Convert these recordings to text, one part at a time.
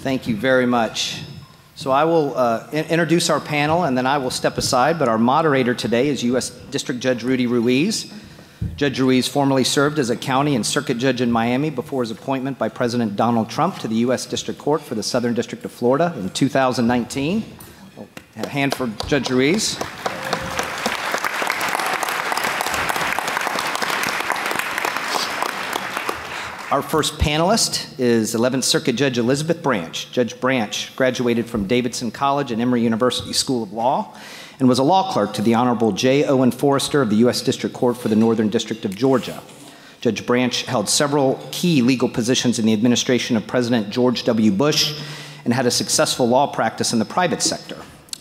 Thank you very much. So I will introduce our panel, and then I will step aside, but our moderator today is U.S. District Judge Rudy Ruiz. Judge Ruiz formerly served as a county and circuit judge in Miami before his appointment by President Donald Trump to the U.S. District Court for the Southern District of Florida in 2019. A hand for Judge Ruiz. Our first panelist is 11th Circuit Judge Elizabeth Branch. Judge Branch graduated from Davidson College and Emory University School of Law and was a law clerk to the Honorable J. Owen Forrester of the U.S. District Court for the Northern District of Georgia. Judge Branch held several key legal positions in the administration of President George W. Bush and had a successful law practice in the private sector.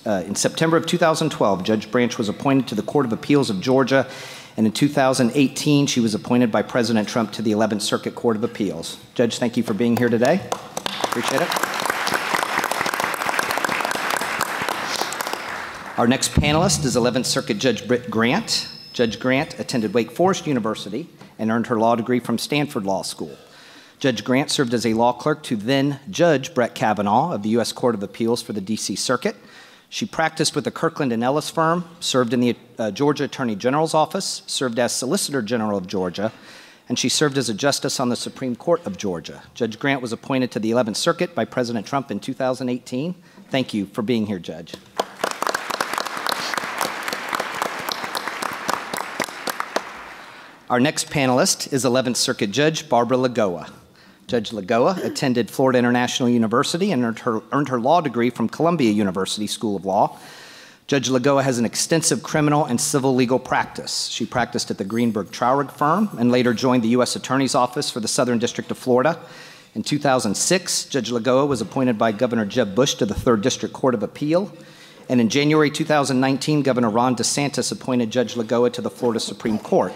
In September of 2012, Judge Branch was appointed to the Court of Appeals of Georgia, and in 2018, she was appointed by President Trump to the 11th Circuit Court of Appeals. Judge, thank you for being here today. Appreciate it. Our next panelist is 11th Circuit Judge Britt Grant. Judge Grant attended Wake Forest University and earned her law degree from Stanford Law School. Judge Grant served as a law clerk to then Judge Brett Kavanaugh of the U.S. Court of Appeals for the D.C. Circuit. She practiced with the Kirkland and Ellis firm, served in the Georgia Attorney General's office, served as Solicitor General of Georgia, and she served as a justice on the Supreme Court of Georgia. Judge Grant was appointed to the 11th Circuit by President Trump in 2018. Thank you for being here, Judge. Our next panelist is 11th Circuit Judge Barbara Lagoa. Judge Lagoa attended Florida International University and earned her law degree from Columbia University School of Law. Judge Lagoa has an extensive criminal and civil legal practice. She practiced at the Greenberg Traurig firm and later joined the U.S. Attorney's Office for the Southern District of Florida. In 2006, Judge Lagoa was appointed by Governor Jeb Bush to the 3rd District Court of Appeal. And in January 2019, Governor Ron DeSantis appointed Judge Lagoa to the Florida Supreme Court.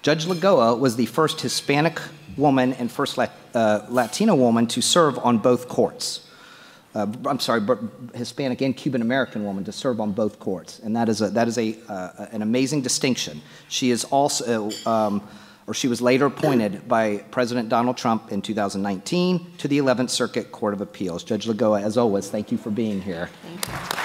Judge Lagoa was the first Hispanic woman and first Latina woman to serve on both courts. I'm sorry, Hispanic and Cuban American woman to serve on both courts, and that is an amazing distinction. She is also, she was later appointed by President Donald Trump in 2019 to the 11th Circuit Court of Appeals. Judge Lagoa, as always, thank you for being here. Thank you.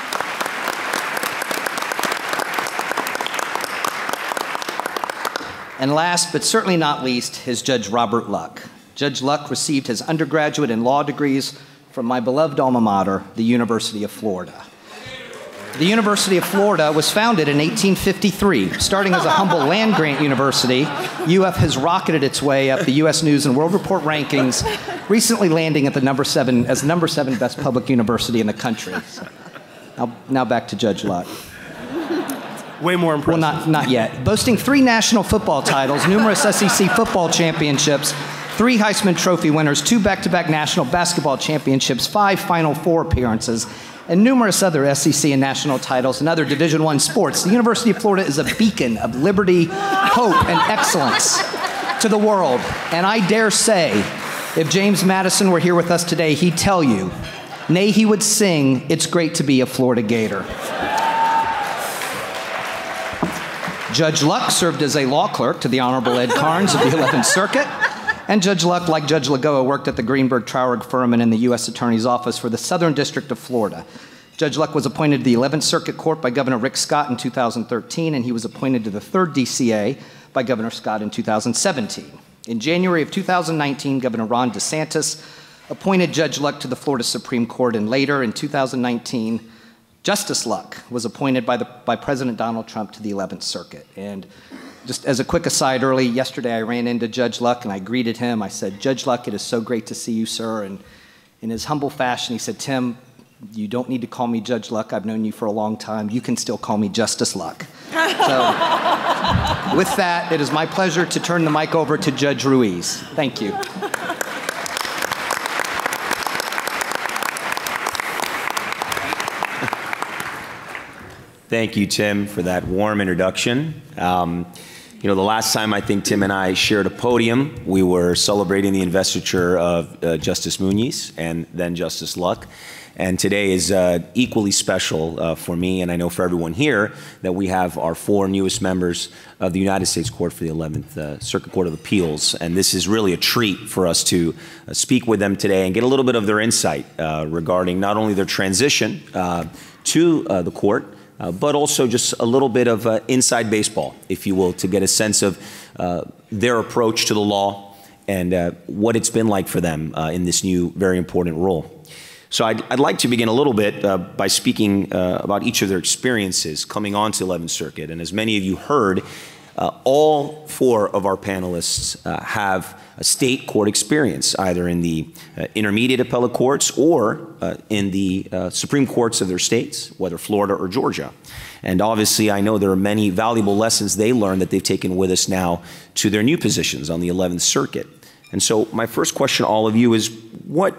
And last, but certainly not least, is Judge Robert Luck. Judge Luck received his undergraduate and law degrees from my beloved alma mater, the University of Florida. The University of Florida was founded in 1853. Starting as a humble land-grant university, UF has rocketed its way up the U.S. News and World Report rankings, recently landing at the number seven best public university in the country. Now back to Judge Luck. Way more impressive. Well, not yet. Boasting 3 national football titles, numerous SEC football championships, 3 Heisman Trophy winners, 2 back-to-back national basketball championships, 5 Final Four appearances, and numerous other SEC and national titles in other Division I sports, the University of Florida is a beacon of liberty, hope, and excellence to the world. And I dare say, if James Madison were here with us today, he'd tell you, nay, he would sing, "It's great to be a Florida Gator." Judge Luck served as a law clerk to the Honorable Ed Carnes of the 11th Circuit, and Judge Luck, like Judge Lagoa, worked at the Greenberg Traurig firm and in the U.S. Attorney's Office for the Southern District of Florida. Judge Luck was appointed to the 11th Circuit Court by Governor Rick Scott in 2013, and he was appointed to the 3rd DCA by Governor Scott in 2017. In January of 2019, Governor Ron DeSantis appointed Judge Luck to the Florida Supreme Court, and later in 2019, Justice Luck was appointed by President Donald Trump to the 11th Circuit. And just as a quick aside early, yesterday I ran into Judge Luck and I greeted him. I said, "Judge Luck, it is so great to see you, sir." And in his humble fashion, he said, "Tim, you don't need to call me Judge Luck. I've known you for a long time. You can still call me Justice Luck." So with that, it is my pleasure to turn the mic over to Judge Ruiz. Thank you. Thank you, Tim, for that warm introduction. You know, the last time I think Tim and I shared a podium, we were celebrating the investiture of Justice Muniz and then Justice Luck. And today is equally special for me, and I know for everyone here, that we have our four newest members of the United States Court for the 11th Circuit Court of Appeals. And this is really a treat for us to speak with them today and get a little bit of their insight regarding not only their transition to the court, but also just a little bit of inside baseball, if you will, to get a sense of their approach to the law and what it's been like for them in this new, very important role. So I'd like to begin a little bit by speaking about each of their experiences coming onto the 11th Circuit. And as many of you heard, all four of our panelists have a state court experience, either in the intermediate appellate courts or in the Supreme Courts of their states, whether Florida or Georgia. And obviously, I know there are many valuable lessons they learned that they've taken with us now to their new positions on the 11th Circuit. And so my first question to all of you is, what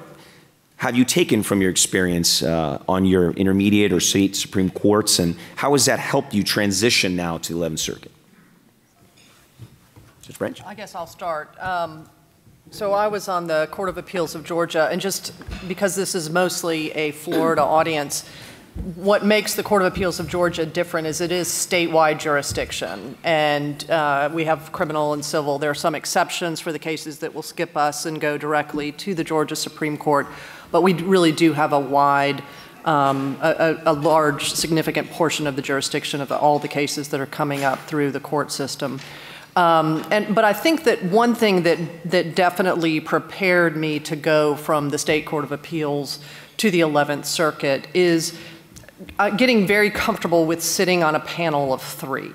have you taken from your experience on your intermediate or state Supreme Courts, and how has that helped you transition now to the 11th Circuit? Judge Branch? I guess I'll start. So I was on the Court of Appeals of Georgia, and just because this is mostly a Florida audience, what makes the Court of Appeals of Georgia different is it is statewide jurisdiction, and we have criminal and civil. There are some exceptions for the cases that will skip us and go directly to the Georgia Supreme Court. But we really do have a wide, a large, significant portion of the jurisdiction of all the cases that are coming up through the court system. But I think that one thing that definitely prepared me to go from the State Court of Appeals to the 11th Circuit is getting very comfortable with sitting on a panel of three.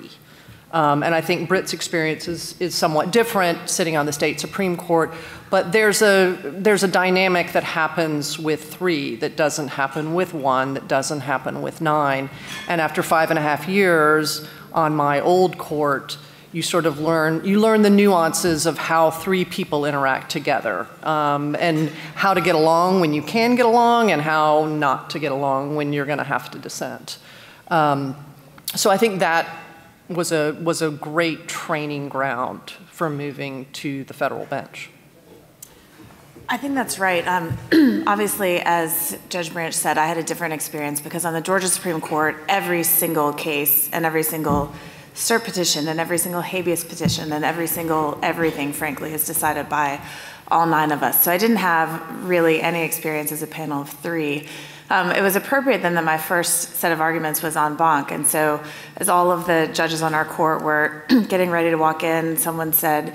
And I think Britt's experience is somewhat different, sitting on the state Supreme Court. But there's a dynamic that happens with three that doesn't happen with one, that doesn't happen with nine. And after 5.5 years on my old court, you sort of learn the nuances of how three people interact together, and how to get along when you can get along, and how not to get along when you're going to have to dissent. So I think that was a great training ground for moving to the federal bench. I think that's right. Obviously, as Judge Branch said, I had a different experience because on the Georgia Supreme Court, every single case and every single cert petition and every single habeas petition and every single everything, frankly, is decided by all nine of us. So I didn't have really any experience as a panel of three. It was appropriate then that my first set of arguments was en banc. And so as all of the judges on our court were getting ready to walk in, someone said,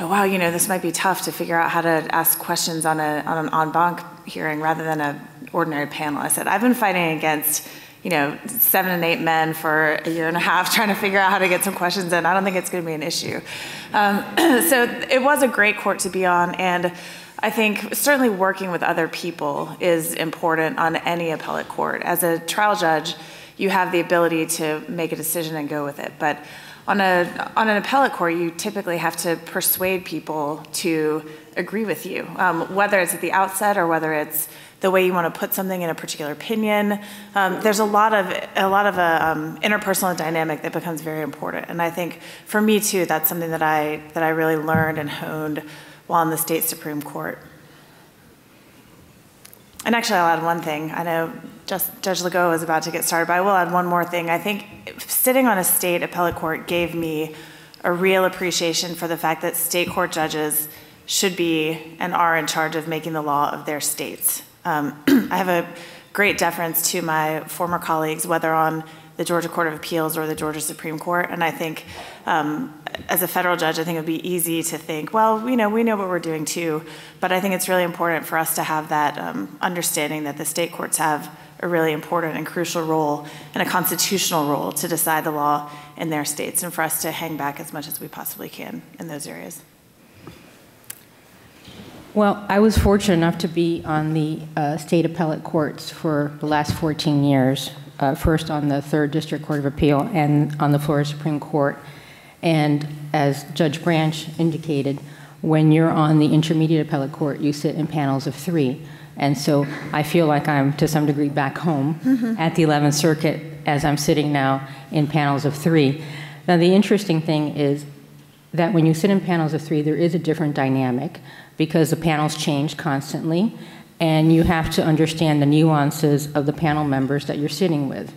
oh, wow, you know, this might be tough to figure out how to ask questions on an en banc hearing rather than an ordinary panel. I said, I've been fighting against, you know, 7 and 8 men for 1.5 years trying to figure out how to get some questions in. I don't think it's going to be an issue. So it was a great court to be on. And I think certainly working with other people is important on any appellate court. As a trial judge, you have the ability to make a decision and go with it. But on an appellate court, you typically have to persuade people to agree with you, whether it's at the outset or whether it's the way you want to put something in a particular opinion. There's a lot of interpersonal dynamic that becomes very important. And I think for me too, that's something that I really learned and honed while in the state Supreme Court. And actually, I'll add one thing. I know Judge Lagoa was about to get started, but I will add one more thing. I think sitting on a state appellate court gave me a real appreciation for the fact that state court judges should be and are in charge of making the law of their states. I have a great deference to my former colleagues, whether on the Georgia Court of Appeals or the Georgia Supreme Court. And I think as a federal judge, I think it would be easy to think, well, we know what we're doing too. But I think it's really important for us to have that understanding that the state courts have a really important and crucial role and a constitutional role to decide the law in their states, and for us to hang back as much as we possibly can in those areas. Well, I was fortunate enough to be on the state appellate courts for the last 14 years. First on the Third District Court of Appeal and on the Florida Supreme Court. And as Judge Branch indicated, when you're on the intermediate appellate court, you sit in panels of three. And so I feel like I'm, to some degree, back home at the 11th Circuit as I'm sitting now in panels of three. Now, the interesting thing is that when you sit in panels of three, there is a different dynamic because the panels change constantly, and you have to understand the nuances of the panel members that you're sitting with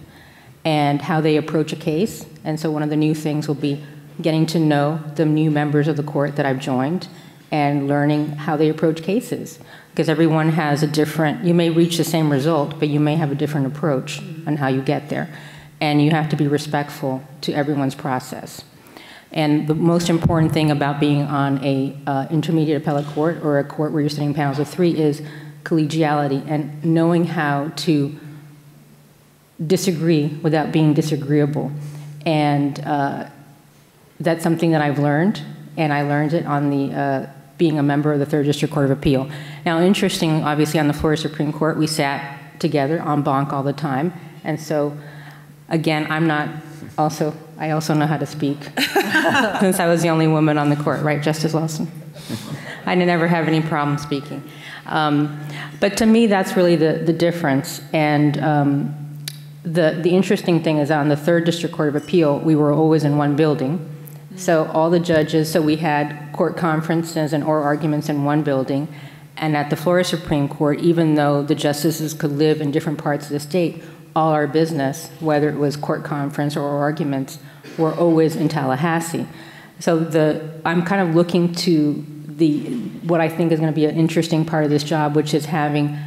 and how they approach a case. And so one of the new things will be getting to know the new members of the court that I've joined and learning how they approach cases. Because everyone has a different, you may reach the same result, but you may have a different approach on how you get there. And you have to be respectful to everyone's process. And the most important thing about being on a intermediate appellate court or a court where you're sitting in panels of three is collegiality and knowing how to disagree without being disagreeable. And that's something that I've learned, and I learned it on the being a member of the Third District Court of Appeal. Now, interesting, obviously, on the Florida Supreme Court, we sat together en banc all the time. And so, again, I also know how to speak since I was the only woman on the court, right, Justice Lawson? I never have any problem speaking. But to me, that's really the difference. And the interesting thing is that on the Third District Court of Appeal, we were always in one building. So all the judges, so we had court conferences and oral arguments in one building. And at the Florida Supreme Court, even though the justices could live in different parts of the state, all our business, whether it was court conference or oral arguments, were always in Tallahassee. So I'm kind of looking to what I think is going to be an interesting part of this job, which is having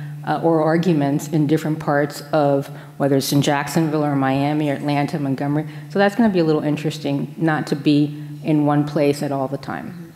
oral arguments in different parts of, whether it's in Jacksonville or Miami or Atlanta, Montgomery. So that's going to be a little interesting, not to be in one place at all the time.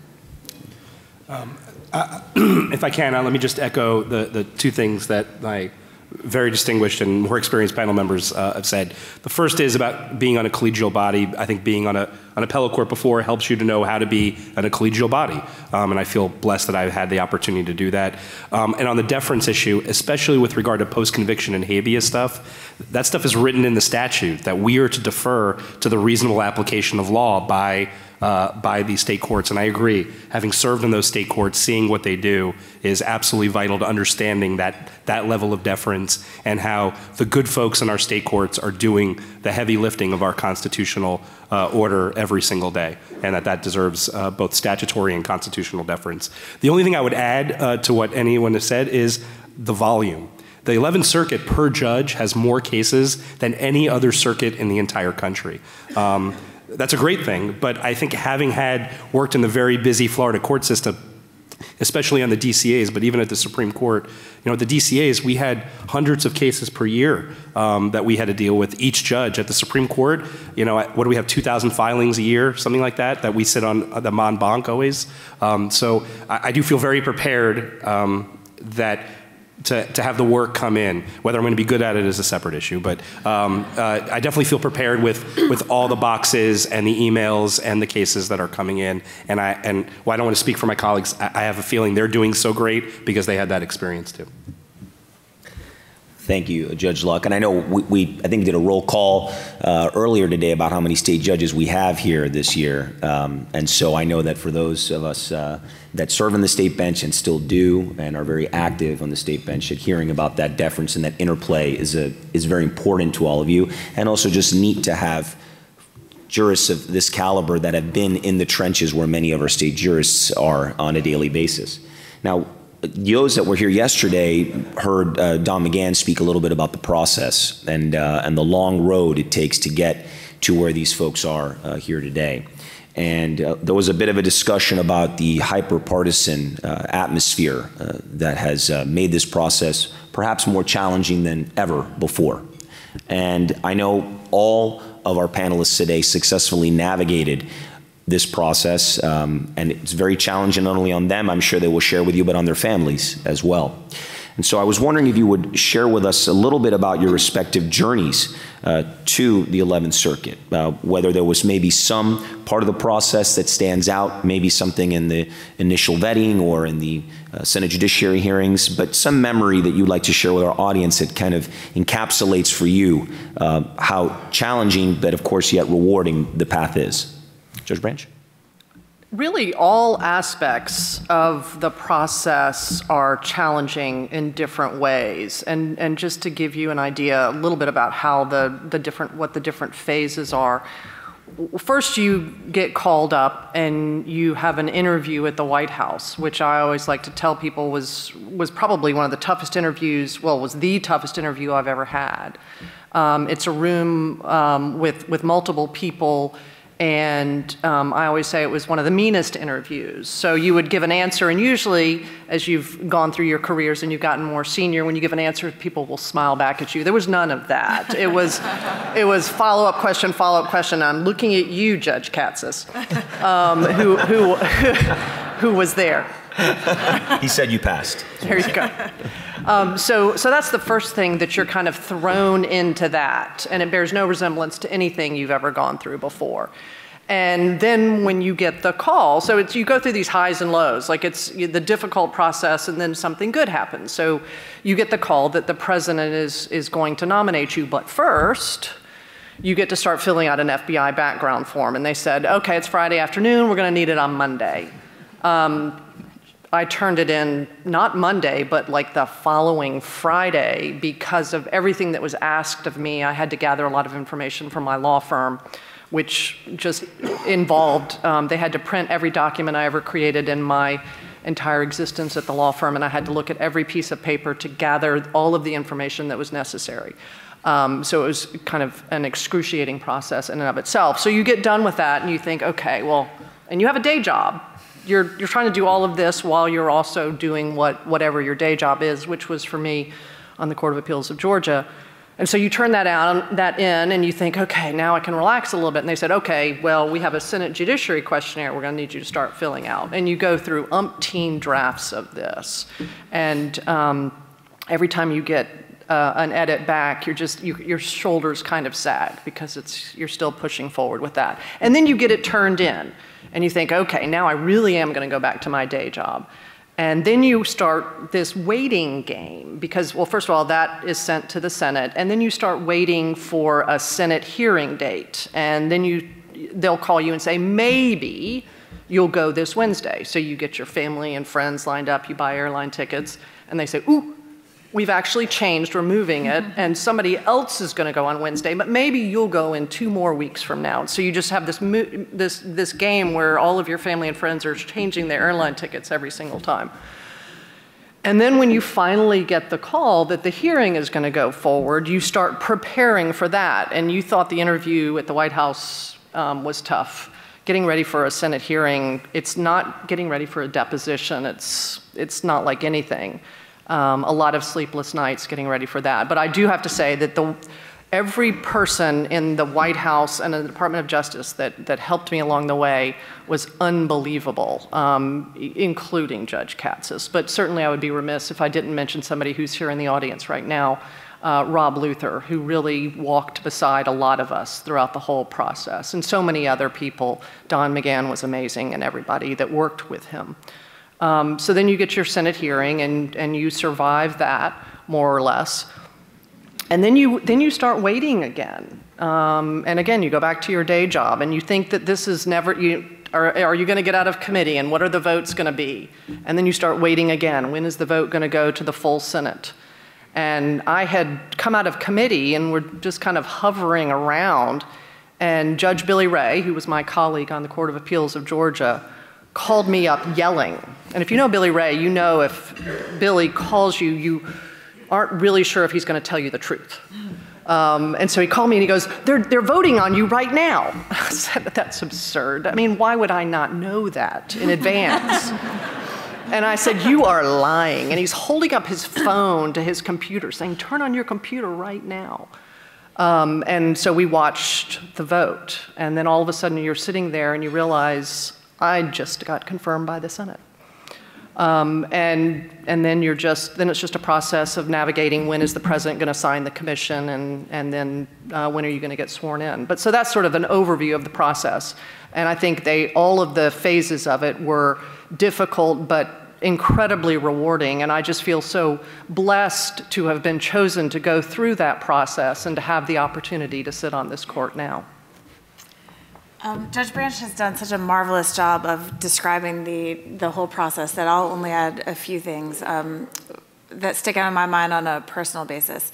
If I can, let me just echo the two things that my very distinguished and more experienced panel members have said. The first is about being on a collegial body. I think being on an appellate court before helps you to know how to be on a collegial body. And I feel blessed that I've had the opportunity to do that. And on the deference issue, especially with regard to post-conviction and habeas stuff, that stuff is written in the statute that we are to defer to the reasonable application of law by the state courts. And I agree, having served in those state courts, seeing what they do is absolutely vital to understanding that level of deference and how the good folks in our state courts are doing the heavy lifting of our constitutional order every single day, and that deserves both statutory and constitutional deference. The only thing I would add to what anyone has said is the volume. The 11th Circuit per judge has more cases than any other circuit in the entire country. That's a great thing, but I think having worked in the very busy Florida court system, especially on the DCAs, but even at the Supreme Court, you know, the DCAs, we had hundreds of cases per year that we had to deal with each judge. At the Supreme Court, you know, what do we have, 2,000 filings a year, something like that we sit on the en banc always. So I do feel very prepared to have the work come in. Whether I'm going to be good at it is a separate issue, but I definitely feel prepared with all the boxes and the emails and the cases that are coming in. And I don't want to speak for my colleagues. I have a feeling they're doing so great because they had that experience too. Thank you, Judge Luck. And I know I think did a roll call earlier today about how many state judges we have here this year. And so I know that for those of us that serve on the state bench and still do and are very active on the state bench, that hearing about that deference and that interplay is very important to all of you. And also just neat to have jurists of this caliber that have been in the trenches where many of our state jurists are on a daily basis. Now, those that were here yesterday heard Don McGahn speak a little bit about the process and the long road it takes to get to where these folks are here today. And there was a bit of a discussion about the hyper-partisan atmosphere that has made this process perhaps more challenging than ever before. And I know all of our panelists today successfully navigated this process, and it's very challenging not only on them, I'm sure they will share with you, but on their families as well. And so I was wondering if you would share with us a little bit about your respective journeys to the 11th Circuit, whether there was maybe some part of the process that stands out, maybe something in the initial vetting or in the Senate Judiciary hearings, but some memory that you'd like to share with our audience that kind of encapsulates for you how challenging, but of course yet rewarding the path is. Judge Branch? Really, all aspects of the process are challenging in different ways. And just to give you an idea a little bit about how what the different phases are, first you get called up and you have an interview at the White House, which I always like to tell people was probably one of the toughest interviews, well, was the toughest interview I've ever had. It's a room with multiple people, and I always say it was one of the meanest interviews. So you would give an answer, and usually as you've gone through your careers and you've gotten more senior, when you give an answer, people will smile back at you. There was none of that. It was, it was follow-up question. I'm looking at you, Judge Katsis, who was there. He said you passed. There you go. So that's the first thing that you're kind of thrown into that, and it bears no resemblance to anything you've ever gone through before. And then when you get the call, so it's, you go through these highs and lows, like it's the difficult process, and then something good happens. So you get the call that the president is going to nominate you, but first, you get to start filling out an FBI background form. And they said, okay, it's Friday afternoon, we're gonna need it on Monday. I turned it in, not Monday, but like the following Friday, because of everything that was asked of me. I had to gather a lot of information from my law firm, which just involved, they had to print every document I ever created in my entire existence at the law firm, and I had to look at every piece of paper to gather all of the information that was necessary. So it was kind of an excruciating process in and of itself. So you get done with that and you think, okay, well, and you have a day job. You're trying to do all of this while you're also doing whatever your day job is, which was for me on the Court of Appeals of Georgia. And so you turn that in and you think, okay, now I can relax a little bit. And they said, okay, well, we have a Senate Judiciary questionnaire we're gonna need you to start filling out. And you go through umpteen drafts of this. And every time you get an edit back, your shoulder's kind of sag because you're still pushing forward with that. And then you get it turned in. And you think, okay, now I really am gonna go back to my day job. And then you start this waiting game because, well, first of all, that is sent to the Senate, and then you start waiting for a Senate hearing date. And then they'll call you and say, maybe you'll go this Wednesday. So you get your family and friends lined up, you buy airline tickets, and they say, ooh, we've actually changed, we're moving it, and somebody else is gonna go on Wednesday, but maybe you'll go in 2 more weeks from now. So you just have this game where all of your family and friends are changing their airline tickets every single time. And then when you finally get the call that the hearing is gonna go forward, you start preparing for that, and you thought the interview at the White House was tough. Getting ready for a Senate hearing, it's not getting ready for a deposition, it's not like anything. A lot of sleepless nights getting ready for that. But I do have to say that every person in the White House and in the Department of Justice that helped me along the way was unbelievable, including Judge Katsis. But certainly I would be remiss if I didn't mention somebody who's here in the audience right now, Rob Luther, who really walked beside a lot of us throughout the whole process, and so many other people. Don McGahn was amazing, and everybody that worked with him. So then you get your Senate hearing and you survive that, more or less. And then you start waiting again. And again, you go back to your day job and you think that this is never, are you gonna get out of committee and what are the votes gonna be? And then you start waiting again. When is the vote gonna go to the full Senate? And I had come out of committee and we're just kind of hovering around, and Judge Billy Ray, who was my colleague on the Court of Appeals of Georgia, called me up yelling. And if you know Billy Ray, you know if Billy calls you, you aren't really sure if he's gonna tell you the truth. And so he called me and he goes, they're voting on you right now. I said, that's absurd. I mean, why would I not know that in advance? And I said, you are lying. And he's holding up his phone to his computer saying, turn on your computer right now. And so we watched the vote. And then all of a sudden you're sitting there and you realize, I just got confirmed by the Senate. And then it's just a process of navigating when is the president gonna sign the commission, and then when are you gonna get sworn in? But so that's sort of an overview of the process. And I think all of the phases of it were difficult but incredibly rewarding, and I just feel so blessed to have been chosen to go through that process and to have the opportunity to sit on this court now. Judge Branch has done such a marvelous job of describing the whole process that I'll only add a few things that stick out in my mind on a personal basis.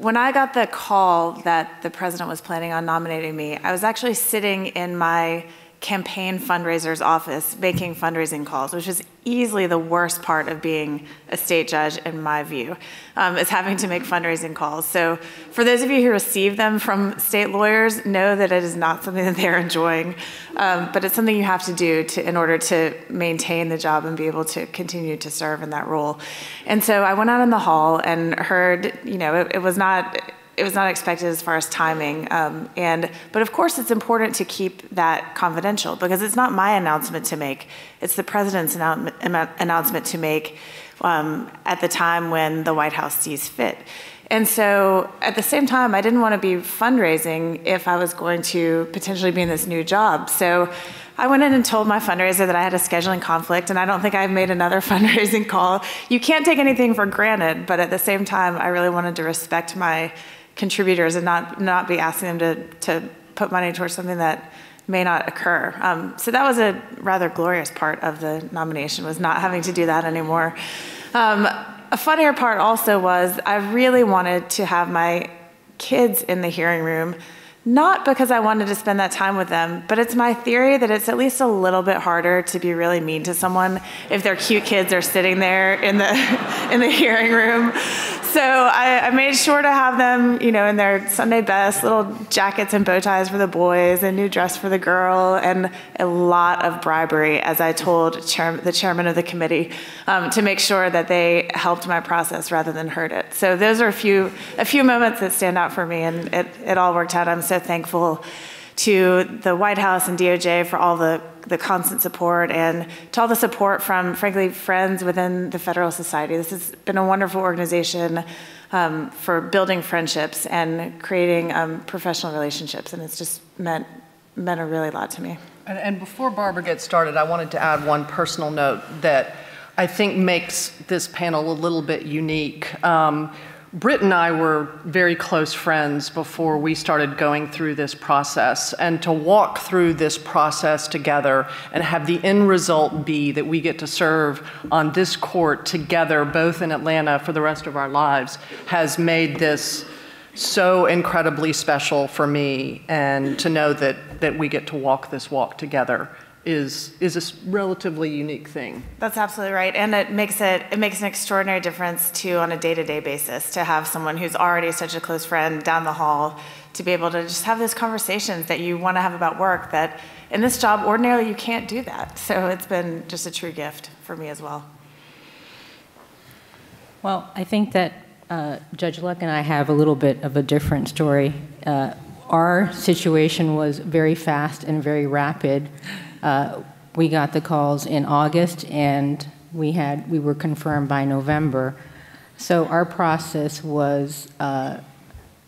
When I got the call that the president was planning on nominating me, I was actually sitting in my campaign fundraiser's office making fundraising calls, which is easily the worst part of being a state judge, in my view, is having to make fundraising calls. So for those of you who receive them from state lawyers, know that it is not something that they're enjoying, but it's something you have to do to, in order to maintain the job and be able to continue to serve in that role. And so I went out in the hall and heard, you know, it was not expected as far as timing. But of course it's important to keep that confidential because it's not my announcement to make, it's the president's announcement to make at the time when the White House sees fit. And so at the same time, I didn't want to be fundraising if I was going to potentially be in this new job. So I went in and told my fundraiser that I had a scheduling conflict, and I don't think I've made another fundraising call. You can't take anything for granted, but at the same time, I really wanted to respect my contributors and not be asking them to put money towards something that may not occur. So that was a rather glorious part of the nomination, was not having to do that anymore. A funnier part also was I really wanted to have my kids in the hearing room, not because I wanted to spend that time with them, but it's my theory that it's at least a little bit harder to be really mean to someone if their cute kids are sitting there in the hearing room. So I made sure to have them, you know, in their Sunday best, little jackets and bow ties for the boys, a new dress for the girl, and a lot of bribery, as I told the chairman of the committee, to make sure that they helped my process rather than hurt it. So those are a few moments that stand out for me, and it all worked out. I'm so thankful to the White House and DOJ for all the constant support, and to all the support from, frankly, friends within the Federalist Society. This has been a wonderful organization for building friendships and creating professional relationships, and it's just meant a really lot to me. And before Barbara gets started, I wanted to add one personal note that I think makes this panel a little bit unique. Britt and I were very close friends before we started going through this process, and to walk through this process together and have the end result be that we get to serve on this court together, both in Atlanta, for the rest of our lives, has made this so incredibly special for me. And to know that we get to walk this walk together is a relatively unique thing. That's absolutely right, and it makes an extraordinary difference too on a day-to-day basis to have someone who's already such a close friend down the hall to be able to just have those conversations that you want to have about work that in this job ordinarily you can't do that. So it's been just a true gift for me as well. Well, I think that Judge Luck and I have a little bit of a different story. Our situation was very fast and very rapid. We got the calls in August, and we were confirmed by November. So our process was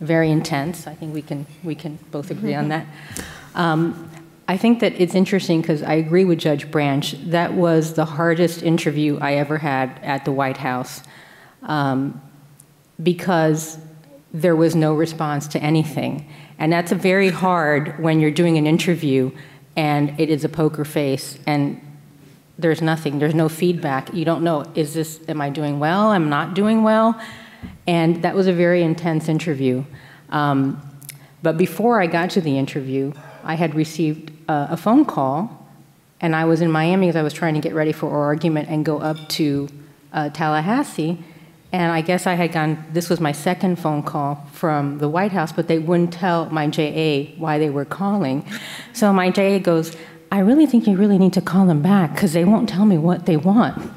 very intense. I think we can both agree on that. I think that it's interesting because I agree with Judge Branch. That was the hardest interview I ever had at the White House because there was no response to anything, and that's very hard when you're doing an interview. And it is a poker face, and there's nothing, there's no feedback. You don't know, am I doing well, I'm not doing well? And that was a very intense interview. But before I got to the interview, I had received a phone call, and I was in Miami because I was trying to get ready for our argument and go up to Tallahassee, and I guess this was my second phone call from the White House, but they wouldn't tell my JA why they were calling. So my JA goes, I really think you really need to call them back because they won't tell me what they want.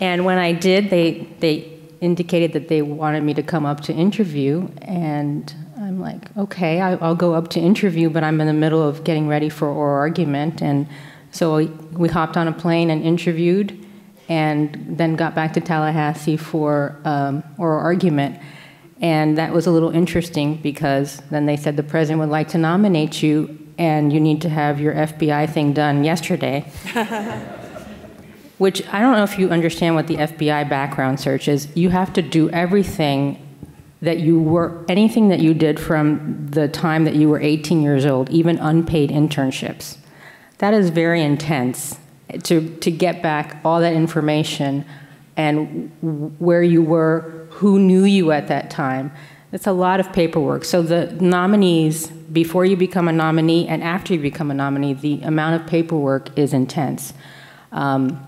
And when I did, they indicated that they wanted me to come up to interview, and I'm like, okay, I'll go up to interview, but I'm in the middle of getting ready for oral argument. And so we hopped on a plane and interviewed, and then got back to Tallahassee for oral argument. And that was a little interesting because then they said the president would like to nominate you and you need to have your FBI thing done yesterday. Which I don't know if you understand what the FBI background search is. You have to do anything that you did from the time that you were 18 years old, even unpaid internships. That is very intense. To get back all that information and where you were, who knew you at that time. It's a lot of paperwork. So the nominees, before you become a nominee and after you become a nominee, the amount of paperwork is intense. And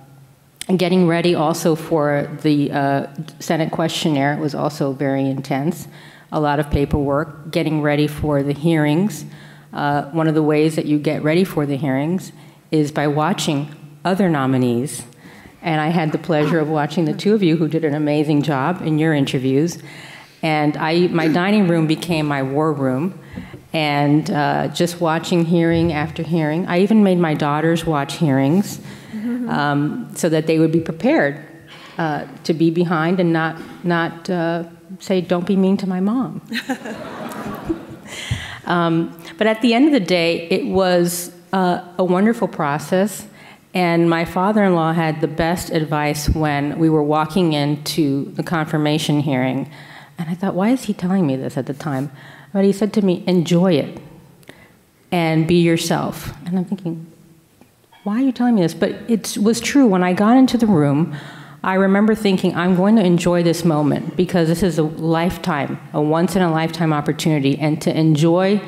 getting ready also for the Senate questionnaire was also very intense. A lot of paperwork. Getting ready for the hearings. One of the ways that you get ready for the hearings is by watching other nominees. And I had the pleasure of watching the two of you who did an amazing job in your interviews. And my dining room became my war room, and just watching hearing after hearing. I even made my daughters watch hearings so that they would be prepared to be behind and not say, don't be mean to my mom. But at the end of the day, it was a wonderful process. And my father-in-law had the best advice when we were walking into the confirmation hearing. And I thought, why is he telling me this at the time? But he said to me, enjoy it and be yourself. And I'm thinking, why are you telling me this? But it was true. When I got into the room, I remember thinking, I'm going to enjoy this moment because this is a lifetime, a once-in-a-lifetime opportunity, and to enjoy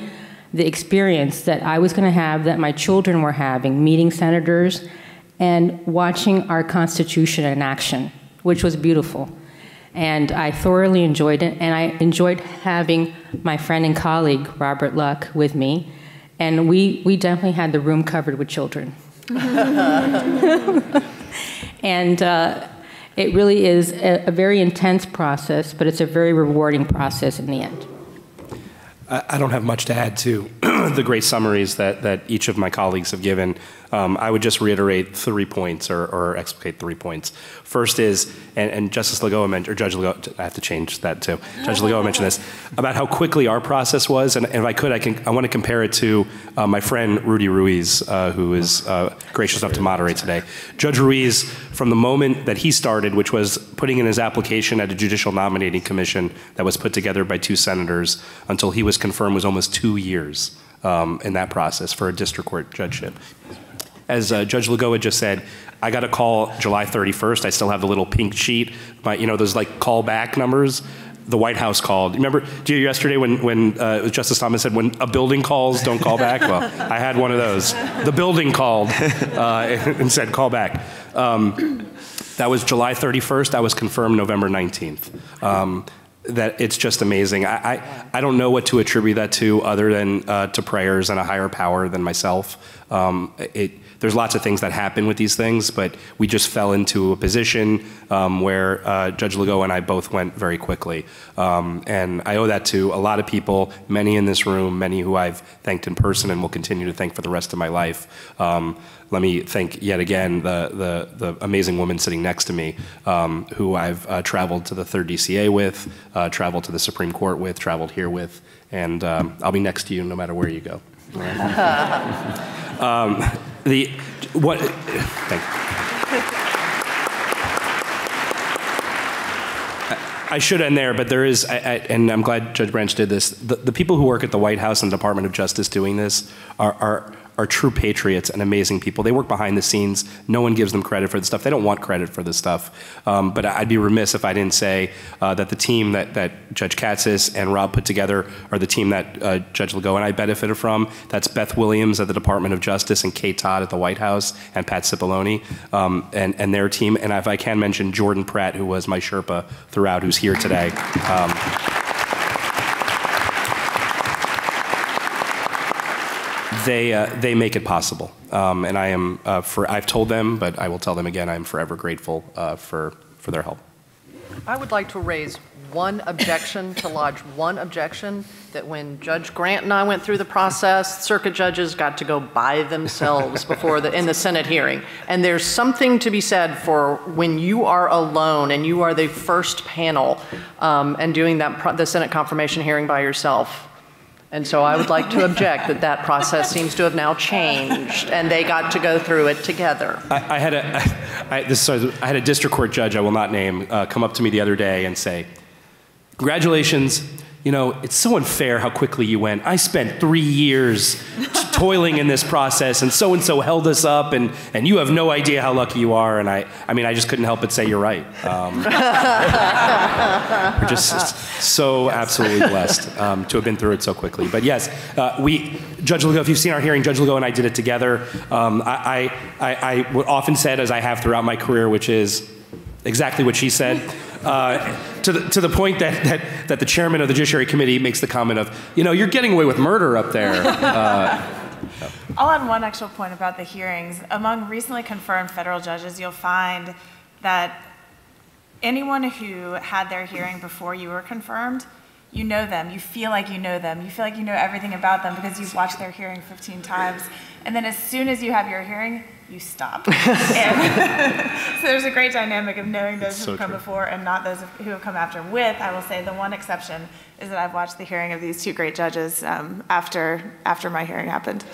the experience that I was going to have, that my children were having, meeting senators and watching our Constitution in action, which was beautiful. And I thoroughly enjoyed it, and I enjoyed having my friend and colleague, Robert Luck, with me. And we definitely had the room covered with children. And it really is a very intense process, but it's a very rewarding process in the end. I don't have much to add to the great summaries that each of my colleagues have given. I would just reiterate 3 points or explicate 3 points. First is, and Justice Lagoa mentioned, or Judge Lagoa, I have to change that too. Judge Lagoa mentioned this, about how quickly our process was. And if I could, I want to compare it to my friend Rudy Ruiz, who is gracious enough to moderate today. Judge Ruiz, from the moment that he started, which was putting in his application at a judicial nominating commission that was put together by two senators, until he was confirmed, was almost 2 years in that process for a district court judgeship. As Judge Lagoa just said, I got a call July 31st. I still have the little pink sheet, but, you know, those like callback numbers. The White House called. Remember yesterday when Justice Thomas said, when a building calls, don't call back? Well, I had one of those. The building called and said, call back. That was July 31st. I was confirmed November 19th. That it's just amazing. I don't know what to attribute that to other than to prayers and a higher power than myself. There's lots of things that happen with these things, but we just fell into a position where Judge Lagoa and I both went very quickly. And I owe that to a lot of people, many in this room, many who I've thanked in person and will continue to thank for the rest of my life. Let me thank yet again the amazing woman sitting next to me, who I've traveled to the 3rd DCA with, traveled to the Supreme Court with, traveled here with, and I'll be next to you no matter where you go. Thank you. I should end there, but there is, and I'm glad Judge Branch did this, the people who work at the White House and the Department of Justice doing this are true patriots and amazing people. They work behind the scenes. No one gives them credit for this stuff. They don't want credit for this stuff. But I'd be remiss if I didn't say that the team that Judge Katsis and Rob put together are the team that Judge Lagoa and I benefited from. That's Beth Williams at the Department of Justice and Kay Todd at the White House and Pat Cipollone and their team. And if I can mention Jordan Pratt, who was my Sherpa throughout, who's here today. They make it possible, and I am I've told them, but I will tell them again. I am forever grateful for their help. I would like to raise one objection, to lodge one objection, that when Judge Grant and I went through the process, circuit judges got to go by themselves before in the Senate hearing. And there's something to be said for when you are alone and you are the first panel, and doing the Senate confirmation hearing by yourself. And so I would like to object that process seems to have now changed, and they got to go through it together. I had a district court judge I will not name come up to me the other day and say, "Congratulations, you know, it's so unfair how quickly you went. I spent 3 years toiling in this process, and so held us up, and you have no idea how lucky you are. And I mean, I just couldn't help but say you're right. We're just so absolutely blessed to have been through it so quickly. But yes, Judge Lagoa, if you've seen our hearing, Judge Lagoa and I did it together. I often said, as I have throughout my career, which is exactly what she said. To the point that the chairman of the Judiciary Committee makes the comment of, you know, you're getting away with murder up there. I'll add one actual point about the hearings. Among recently confirmed federal judges, you'll find that anyone who had their hearing before you were confirmed, you know them, you feel like you know them, you feel like you know everything about them because you've watched their hearing 15 times. And then as soon as you have your hearing, you stop. So there's a great dynamic of knowing those who've come before and not those who have come after. With, I will say, the one exception is that I've watched the hearing of these two great judges after my hearing happened.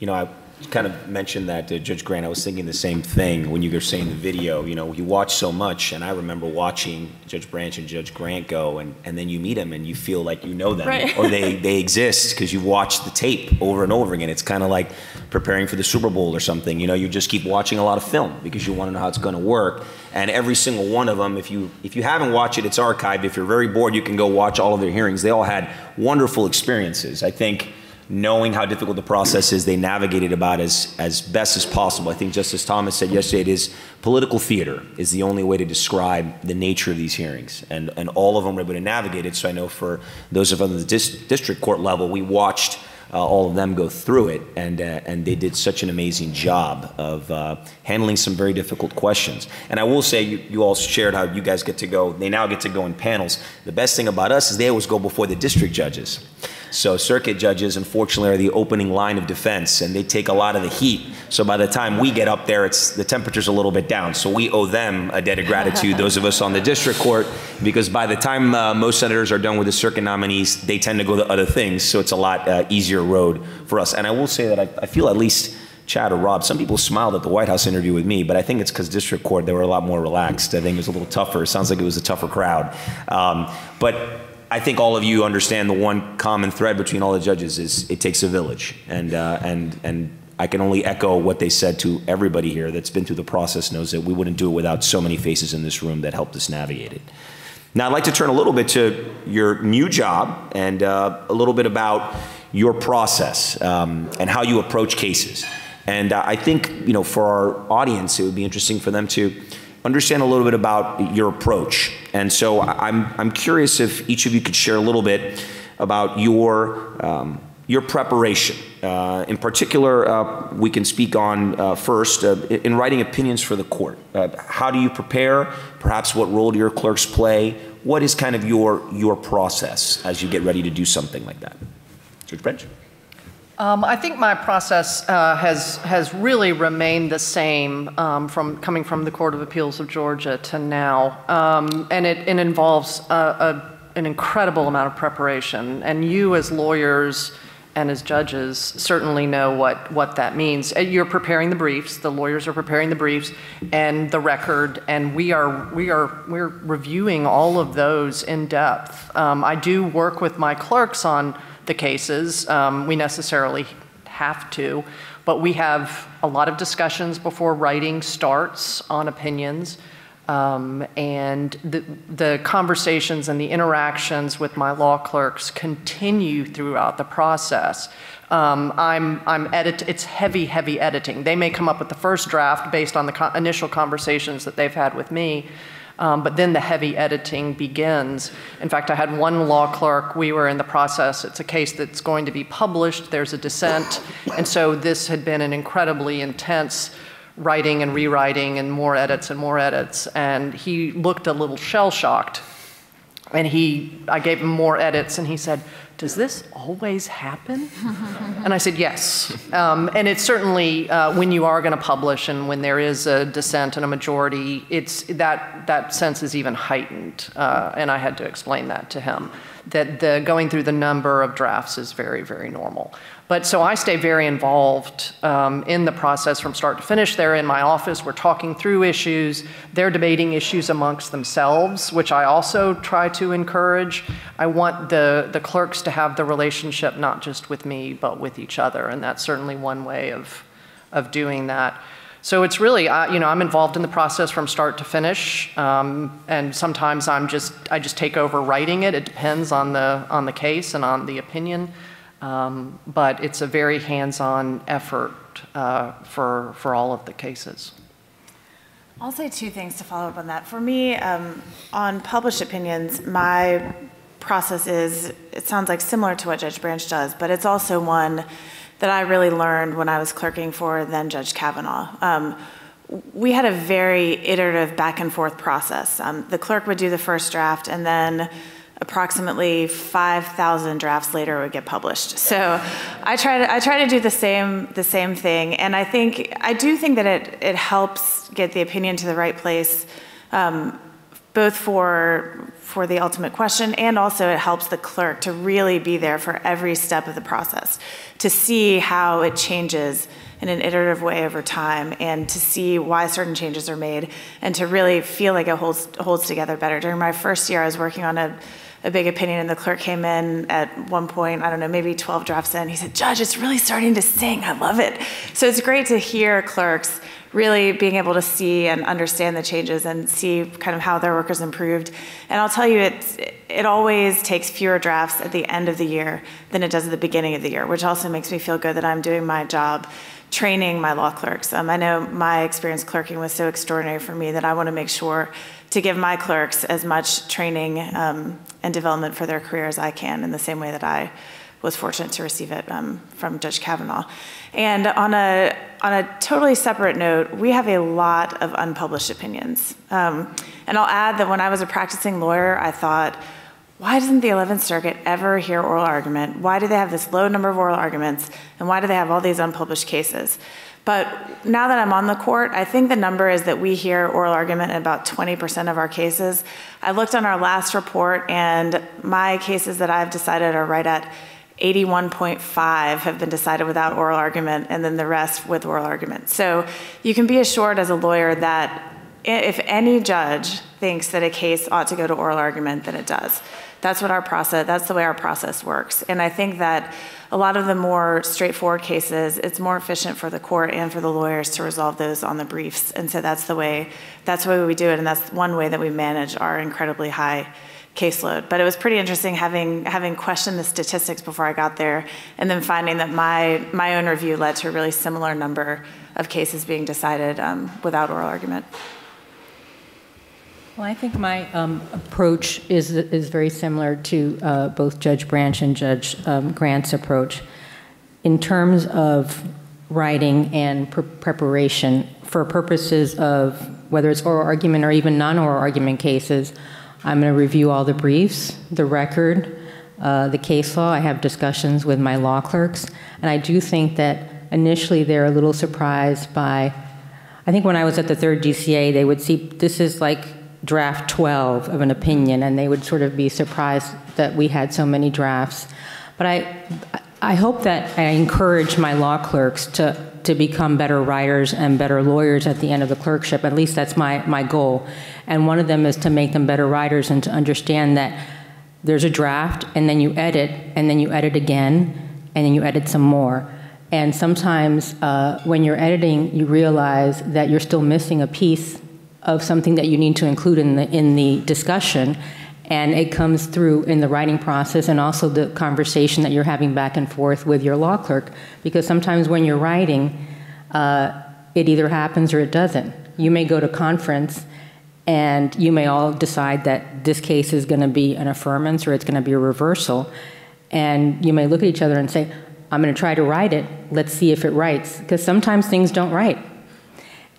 You know, I kind of mentioned that to Judge Grant. I was thinking the same thing when you were saying the video. You know, you watch so much, and I remember watching Judge Branch and Judge Grant go, and then you meet them, and you feel like you know them, right. Or they exist because you watch the tape over and over again. It's kind of like preparing for the Super Bowl or something. You know, you just keep watching a lot of film because you want to know how it's going to work. And every single one of them, if you haven't watched it, it's archived. If you're very bored, you can go watch all of their hearings. They all had wonderful experiences. I think, knowing how difficult the process is, they navigated about as best as possible. I think Justice Thomas said yesterday, it is political theater is the only way to describe the nature of these hearings. And all of them were able to navigate it. So I know for those of us on the district court level, we watched all of them go through it, and they did such an amazing job of handling some very difficult questions. And I will say, you all shared how you guys get to go, they now get to go in panels. The best thing about us is they always go before the district judges. So circuit judges, unfortunately, are the opening line of defense, and they take a lot of the heat. So by the time we get up there, the temperature's a little bit down. So we owe them a debt of gratitude, those of us on the district court, because by the time most senators are done with the circuit nominees, they tend to go to other things. So it's a lot easier road for us. And I will say that I feel at least Chad or Rob, some people smiled at the White House interview with me, but I think it's because district court, they were a lot more relaxed. I think it was a little tougher. It sounds like it was a tougher crowd. But I think all of you understand the one common thread between all the judges is it takes a village. And I can only echo what they said to everybody here that's been through the process, knows that we wouldn't do it without so many faces in this room that helped us navigate it. Now, I'd like to turn a little bit to your new job and a little bit about your process and how you approach cases. And I think, you know, for our audience, it would be interesting for them to understand a little bit about your approach. And so I'm curious if each of you could share a little bit about your preparation. In particular, we can speak on first, in writing opinions for the court. How do you prepare? Perhaps what role do your clerks play? What is kind of your process as you get ready to do something like that? Judge Branch? I think my process has really remained the same from coming from the Court of Appeals of Georgia to now, and it involves an incredible amount of preparation. And you, as lawyers and as judges, certainly know what that means. You're preparing the briefs. The lawyers are preparing the briefs and the record, and we're reviewing all of those in depth. I do work with my clerks on the cases. We necessarily have to, but we have a lot of discussions before writing starts on opinions, and the conversations and the interactions with my law clerks continue throughout the process. It's heavy editing. They may come up with the first draft based on the initial conversations that they've had with me. But then the heavy editing begins. In fact, I had one law clerk, we were in the process, it's a case that's going to be published, there's a dissent, and so this had been an incredibly intense writing and rewriting and more edits, and he looked a little shell-shocked, and I gave him more edits, and he said, "Does this always happen?" And I said, yes. And it's certainly when you are going to publish and when there is a dissent and a majority, it's that sense is even heightened. And I had to explain that to him, that going through the number of drafts is very, very normal. But so I stay very involved in the process from start to finish. They're in my office. We're talking through issues. They're debating issues amongst themselves, which I also try to encourage. I want the clerks to have the relationship not just with me, but with each other. And that's certainly one way of doing that. So it's really, you know, I'm involved in the process from start to finish. And sometimes I just take over writing it. It depends on the case and on the opinion. But it's a very hands-on effort for all of the cases. I'll say two things to follow up on that. For me, on published opinions, my process is, it sounds like similar to what Judge Branch does, but it's also one that I really learned when I was clerking for then Judge Kavanaugh. We had a very iterative back and forth process. The clerk would do the first draft, and then approximately 5,000 drafts later would get published. So I try to do the same thing, and I do think that it helps get the opinion to the right place, both for the ultimate question, and also it helps the clerk to really be there for every step of the process, to see how it changes in an iterative way over time, and to see why certain changes are made, and to really feel like it holds together better. During my first year, I was working on a big opinion, and the clerk came in at one point, I don't know, maybe 12 drafts in, he said, "Judge, it's really starting to sing, I love it." So it's great to hear clerks really being able to see and understand the changes and see kind of how their work has improved. And I'll tell you, it always takes fewer drafts at the end of the year than it does at the beginning of the year, which also makes me feel good that I'm doing my job training my law clerks. I know my experience clerking was so extraordinary for me that I want to make sure to give my clerks as much training and development for their career as I can, in the same way that I was fortunate to receive it from Judge Kavanaugh. And on a totally separate note, we have a lot of unpublished opinions. And I'll add that when I was a practicing lawyer, I thought, why doesn't the 11th Circuit ever hear oral argument? Why do they have this low number of oral arguments? And why do they have all these unpublished cases? But now that I'm on the court, I think the number is that we hear oral argument in about 20% of our cases. I looked on our last report, and my cases that I've decided are right at 81.5 have been decided without oral argument, and then the rest with oral argument. So you can be assured as a lawyer that if any judge thinks that a case ought to go to oral argument, then it does. That's the way our process works. And I think that a lot of the more straightforward cases, it's more efficient for the court and for the lawyers to resolve those on the briefs. And so that's the way we do it. And that's one way that we manage our incredibly high caseload. But it was pretty interesting having questioned the statistics before I got there, and then finding that my own review led to a really similar number of cases being decided without oral argument. Well, I think my approach is very similar to both Judge Branch and Judge Grant's approach. In terms of writing and preparation, for purposes of whether it's oral argument or even non-oral argument cases, I'm going to review all the briefs, the record, the case law. I have discussions with my law clerks. And I do think that initially they're a little surprised by, I think when I was at the third DCA, they would see this is like draft 12 of an opinion, and they would sort of be surprised that we had so many drafts. But I hope that I encourage my law clerks to become better writers and better lawyers at the end of the clerkship. At least that's my goal. And one of them is to make them better writers and to understand that there's a draft, and then you edit, and then you edit again, and then you edit some more. And sometimes when you're editing, you realize that you're still missing a piece of something that you need to include in the discussion. And it comes through in the writing process and also the conversation that you're having back and forth with your law clerk. Because sometimes when you're writing, it either happens or it doesn't. You may go to conference and you may all decide that this case is going to be an affirmance or it's going to be a reversal. And you may look at each other and say, I'm going to try to write it. Let's see if it writes. Because sometimes things don't write.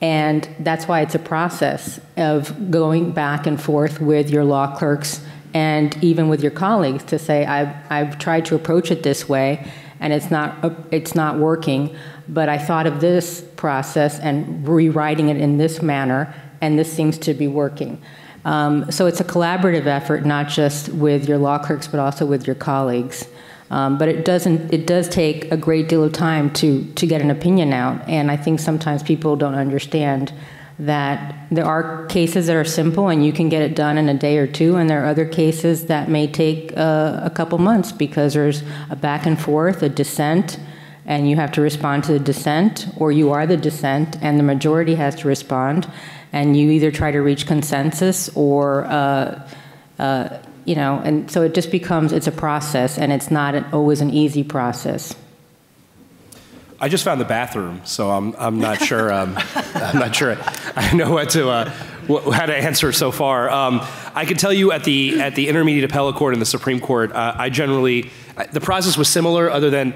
And that's why it's a process of going back and forth with your law clerks and even with your colleagues to say, I've tried to approach it this way, and it's not working, but I thought of this process and rewriting it in this manner, and this seems to be working. So it's a collaborative effort, not just with your law clerks, but also with your colleagues. But it does take a great deal of time to get an opinion out. And I think sometimes people don't understand that there are cases that are simple and you can get it done in a day or two, and there are other cases that may take a couple months because there's a back and forth, a dissent, and you have to respond to the dissent, or you are the dissent and the majority has to respond, and you either try to reach consensus or you know, and so it just becomes, it's a process, and it's not always an easy process. I just found the bathroom, so I'm not sure. I'm not sure I know what to how to answer so far. I can tell you at the Intermediate Appellate Court and the Supreme Court, I generally, the process was similar, other than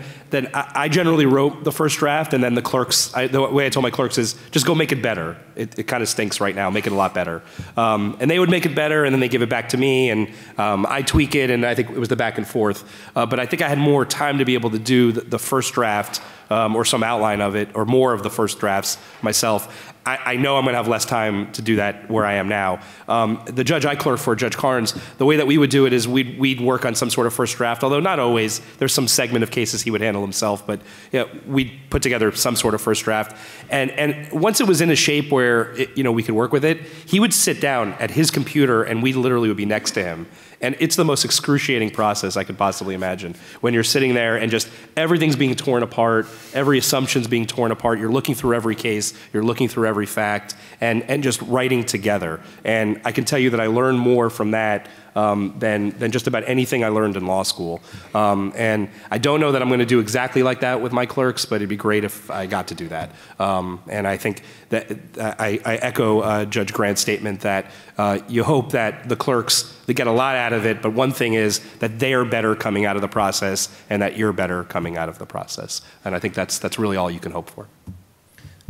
I generally wrote the first draft, and then the clerks. The way I told my clerks is just go make it better. It kind of stinks right now. Make it a lot better. And they would make it better, and then they give it back to me, and I tweak it, and I think it was the back and forth. But I think I had more time to be able to do the first draft. Or some outline of it, or more of the first drafts myself. I know I'm gonna have less time to do that where I am now. The judge I clerked for, Judge Carnes, the way that we would do it is we'd work on some sort of first draft, although not always. There's some segment of cases he would handle himself, but you know, we'd put together some sort of first draft. And once it was in a shape where it, you know, we could work with it, he would sit down at his computer and we literally would be next to him. And it's the most excruciating process I could possibly imagine, when you're sitting there and just everything's being torn apart, every assumption's being torn apart, you're looking through every case, you're looking through every fact, and just writing together. And I can tell you that I learned more from that than just about anything I learned in law school. And I don't know that I'm gonna do exactly like that with my clerks, but it'd be great if I got to do that. And I think that I echo Judge Grant's statement that you hope that the clerks, they get a lot out of it, but one thing is that they are better coming out of the process and that you're better coming out of the process. And I think that's really all you can hope for.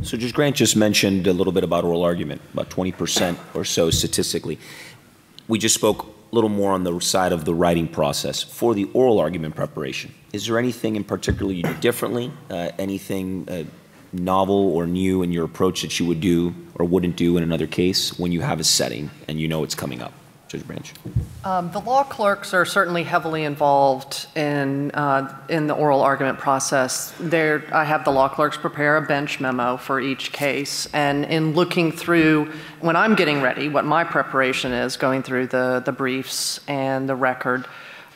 So Judge Grant just mentioned a little bit about oral argument, about 20% or so statistically. We just spoke a little more on the side of the writing process. For the oral argument preparation, is there anything in particular you do differently? Anything novel or new in your approach that you would do or wouldn't do in another case when you have a setting and you know it's coming up? Judge Branch. The law clerks are certainly heavily involved in the oral argument process. I have the law clerks prepare a bench memo for each case, and in looking through, when I'm getting ready, what my preparation is, going through the briefs and the record,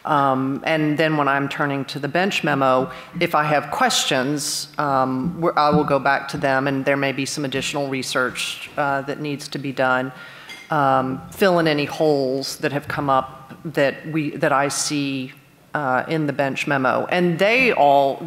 and then when I'm turning to the bench memo, if I have questions, I will go back to them, and there may be some additional research that needs to be done. Fill in any holes that have come up that I see in the bench memo. And they all,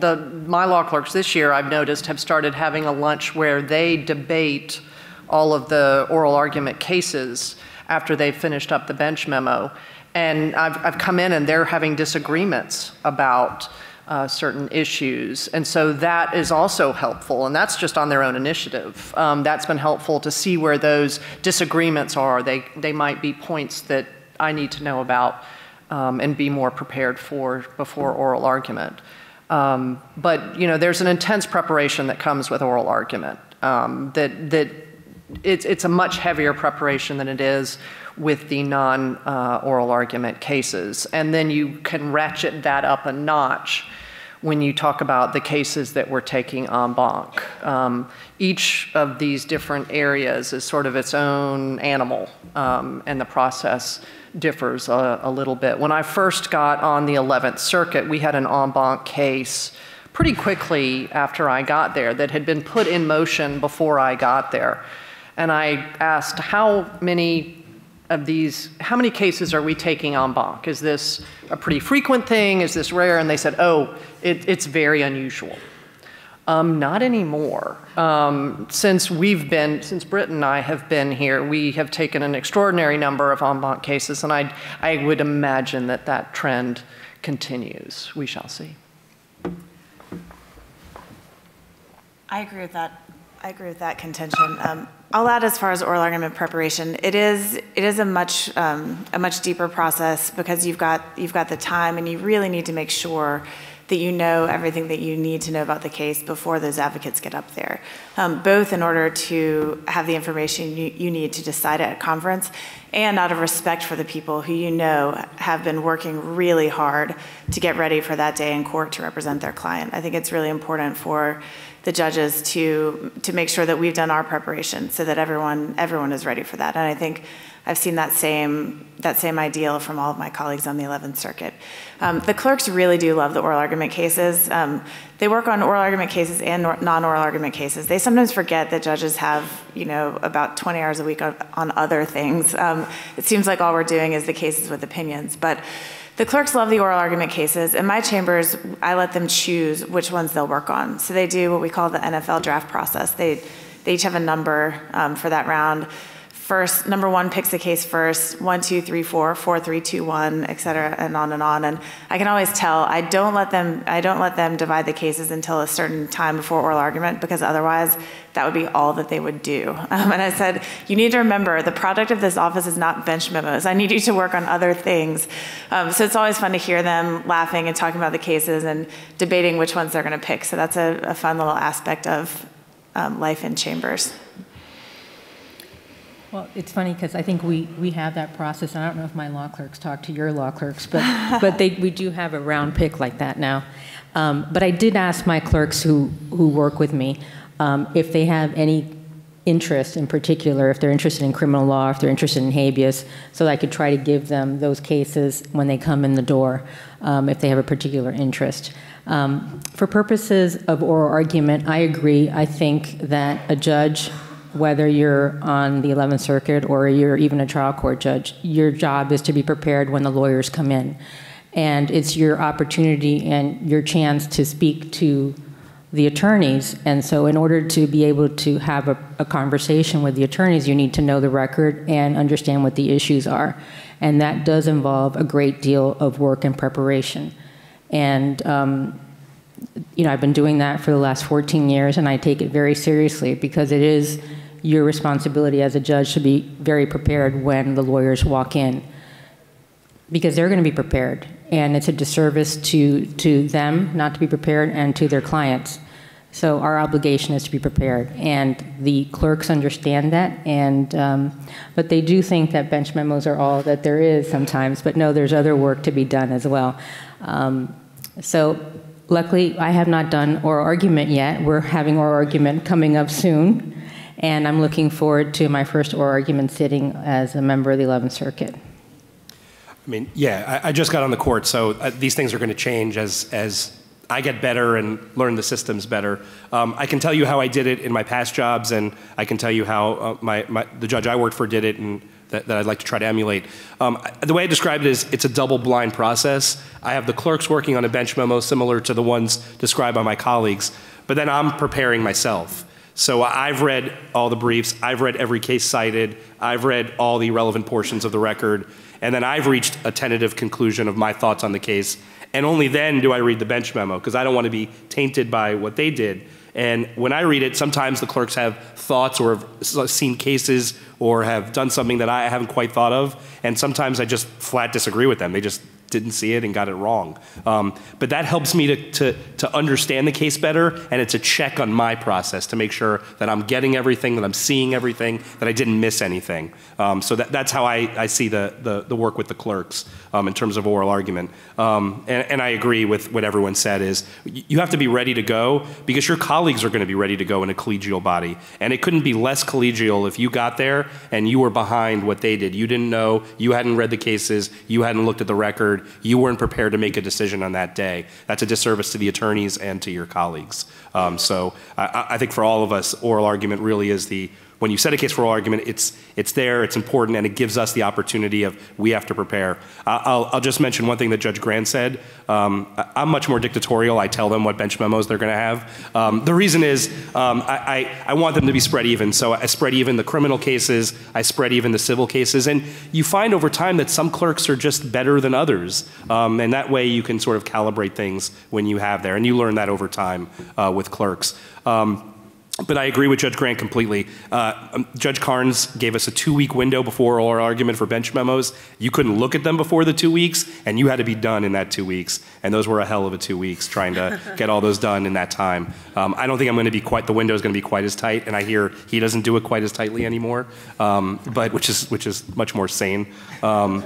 my law clerks this year, I've noticed, have started having a lunch where they debate all of the oral argument cases after they've finished up the bench memo. And I've come in and they're having disagreements about certain issues. And so that is also helpful, and that's just on their own initiative. That's been helpful to see where those disagreements are. They might be points that I need to know about and be more prepared for before oral argument. But you know, there's an intense preparation that comes with oral argument. It's a much heavier preparation than it is with the non-oral argument cases. And then you can ratchet that up a notch when you talk about the cases that we're taking en banc. Each of these different areas is sort of its own animal, and the process differs a little bit. When I first got on the 11th Circuit, we had an en banc case pretty quickly after I got there that had been put in motion before I got there. And I asked, how many cases are we taking en banc? Is this a pretty frequent thing? Is this rare? And they said, oh, it's very unusual. Not anymore. Since Britt and I have been here, we have taken an extraordinary number of en banc cases, and I would imagine that trend continues. We shall see. I agree with that. I agree with that contention. I'll add, as far as oral argument preparation, it is a much deeper process, because you've got the time, and you really need to make sure that you know everything that you need to know about the case before those advocates get up there, both in order to have the information you need to decide at a conference and out of respect for the people who you know have been working really hard to get ready for that day in court to represent their client. I think it's really important for the judges to make sure that we've done our preparation so that everyone is ready for that. And I think I've seen that same ideal from all of my colleagues on the 11th Circuit. The clerks really do love the oral argument cases. They work on oral argument cases and non-oral argument cases. They sometimes forget that judges have, about 20 hours a week on other things. It seems like all we're doing is the cases with opinions, but the clerks love the oral argument cases. In my chambers, I let them choose which ones they'll work on. So they do what we call the NFL draft process. They each have a number for that round. First, number one picks the case first, 1, 2, 3, 4, 4, 3, 2, 1, et cetera, and on and on. And I can always tell, I don't let them divide the cases until a certain time before oral argument, because otherwise that would be all that they would do. And I said, you need to remember, the product of this office is not bench memos. I need you to work on other things. So it's always fun to hear them laughing and talking about the cases and debating which ones they're gonna pick. So that's a fun little aspect of life in chambers. Well, it's funny because I think we have that process. I don't know if my law clerks talk to your law clerks, but we do have a round pick like that now. But I did ask my clerks who work with me if they have any interest in particular, if they're interested in criminal law, if they're interested in habeas, so that I could try to give them those cases when they come in the door, if they have a particular interest. For purposes of oral argument, I agree. I think that a judge, whether you're on the 11th Circuit or you're even a trial court judge, your job is to be prepared when the lawyers come in. And it's your opportunity and your chance to speak to the attorneys. And so in order to be able to have a conversation with the attorneys, you need to know the record and understand what the issues are. And that does involve a great deal of work and preparation. And I've been doing that for the last 14 years, and I take it very seriously, because it is your responsibility as a judge to be very prepared when the lawyers walk in, because they're going to be prepared, and it's a disservice to them not to be prepared and to their clients. So our obligation is to be prepared, and the clerks understand that. And but they do think that bench memos are all that there is sometimes, but no, there's other work to be done as well. So luckily, I have not done oral argument yet. We're having oral argument coming up soon, and I'm looking forward to my first oral argument sitting as a member of the 11th Circuit. I mean, yeah, I just got on the court, so these things are going to change as I get better and learn the systems better. I can tell you how I did it in my past jobs, and I can tell you how the judge I worked for did it, and that I'd like to try to emulate. The way I describe it is it's a double-blind process. I have the clerks working on a bench memo similar to the ones described by my colleagues, but then I'm preparing myself. So I've read all the briefs, I've read every case cited, I've read all the relevant portions of the record, and then I've reached a tentative conclusion of my thoughts on the case, and only then do I read the bench memo, because I don't want to be tainted by what they did. And when I read it, sometimes the clerks have thoughts or have seen cases or have done something that I haven't quite thought of, and sometimes I just flat disagree with them. They just didn't see it and got it wrong. But that helps me to understand the case better, and it's a check on my process to make sure that I'm getting everything, that I'm seeing everything, that I didn't miss anything. So that's how I see the work with the clerks in terms of oral argument. And I agree with what everyone said is you have to be ready to go, because your colleagues are going to be ready to go in a collegial body. And it couldn't be less collegial if you got there and you were behind what they did. You didn't know, you hadn't read the cases, you hadn't looked at the record, you weren't prepared to make a decision on that day. That's a disservice to the attorneys and to your colleagues. So I think for all of us, oral argument really is when you set a case for oral argument, it's there, it's important, and it gives us the opportunity of we have to prepare. I'll just mention one thing that Judge Grant said. I'm much more dictatorial. I tell them what bench memos they're going to have. The reason is I want them to be spread even. So I spread even the criminal cases, I spread even the civil cases, and you find over time that some clerks are just better than others. And that way you can sort of calibrate things when you have there, and you learn that over time with clerks. But I agree with Judge Grant completely. Judge Carnes gave us a 2-week window before oral argument for bench memos. You couldn't look at them before the 2 weeks, and you had to be done in that 2 weeks. And those were a hell of a 2 weeks trying to get all those done in that time. I don't think I'm going to be quite, the window is going to be quite as tight, and I hear he doesn't do it quite as tightly anymore, but which is much more sane. Don't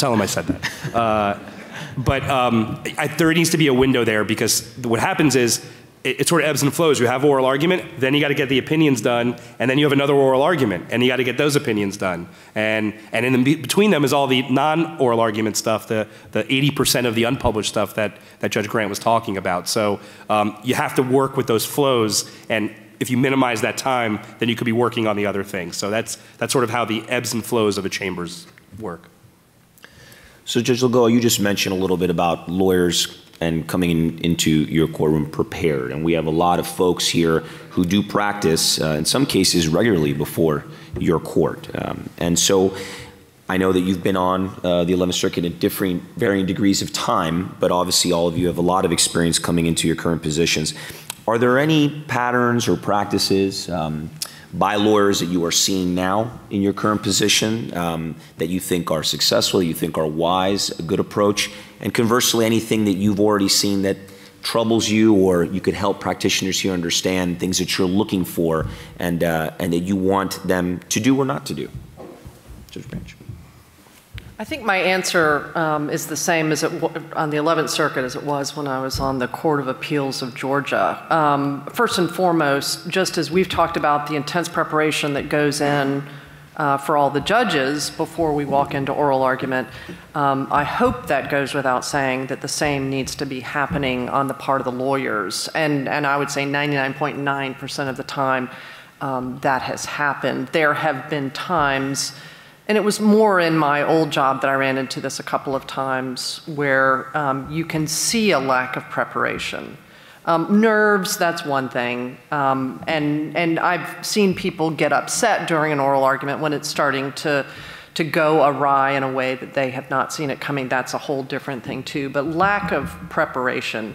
tell him I said that. There needs to be a window there, because what happens is, it sort of ebbs and flows. You have oral argument, then you got to get the opinions done, and then you have another oral argument, and you got to get those opinions done. And in between them is all the non-oral argument stuff, the 80% of the unpublished stuff that Judge Grant was talking about. So you have to work with those flows, and if you minimize that time, then you could be working on the other things. So that's sort of how the ebbs and flows of a chamber's work. So Judge Lagoa, you just mentioned a little bit about lawyers and coming into your courtroom prepared. And we have a lot of folks here who do practice, in some cases regularly, before your court. And so I know that you've been on the 11th Circuit at varying degrees of time, but obviously all of you have a lot of experience coming into your current positions. Are there any patterns or practices by lawyers that you are seeing now in your current position that you think are successful, you think are wise, a good approach? And conversely, anything that you've already seen that troubles you, or you could help practitioners here understand things that you're looking for and that you want them to do or not to do? Judge Branch. I think my answer is the same as on the 11th Circuit as it was when I was on the Court of Appeals of Georgia. First and foremost, just as we've talked about the intense preparation that goes in for all the judges before we walk into oral argument, I hope that goes without saying that the same needs to be happening on the part of the lawyers. And I would say 99.9% of the time that has happened. There have been times, and it was more in my old job that I ran into this a couple of times, where you can see a lack of preparation. Nerves, that's one thing, and I've seen people get upset during an oral argument when it's starting to go awry in a way that they have not seen it coming. That's a whole different thing too, but lack of preparation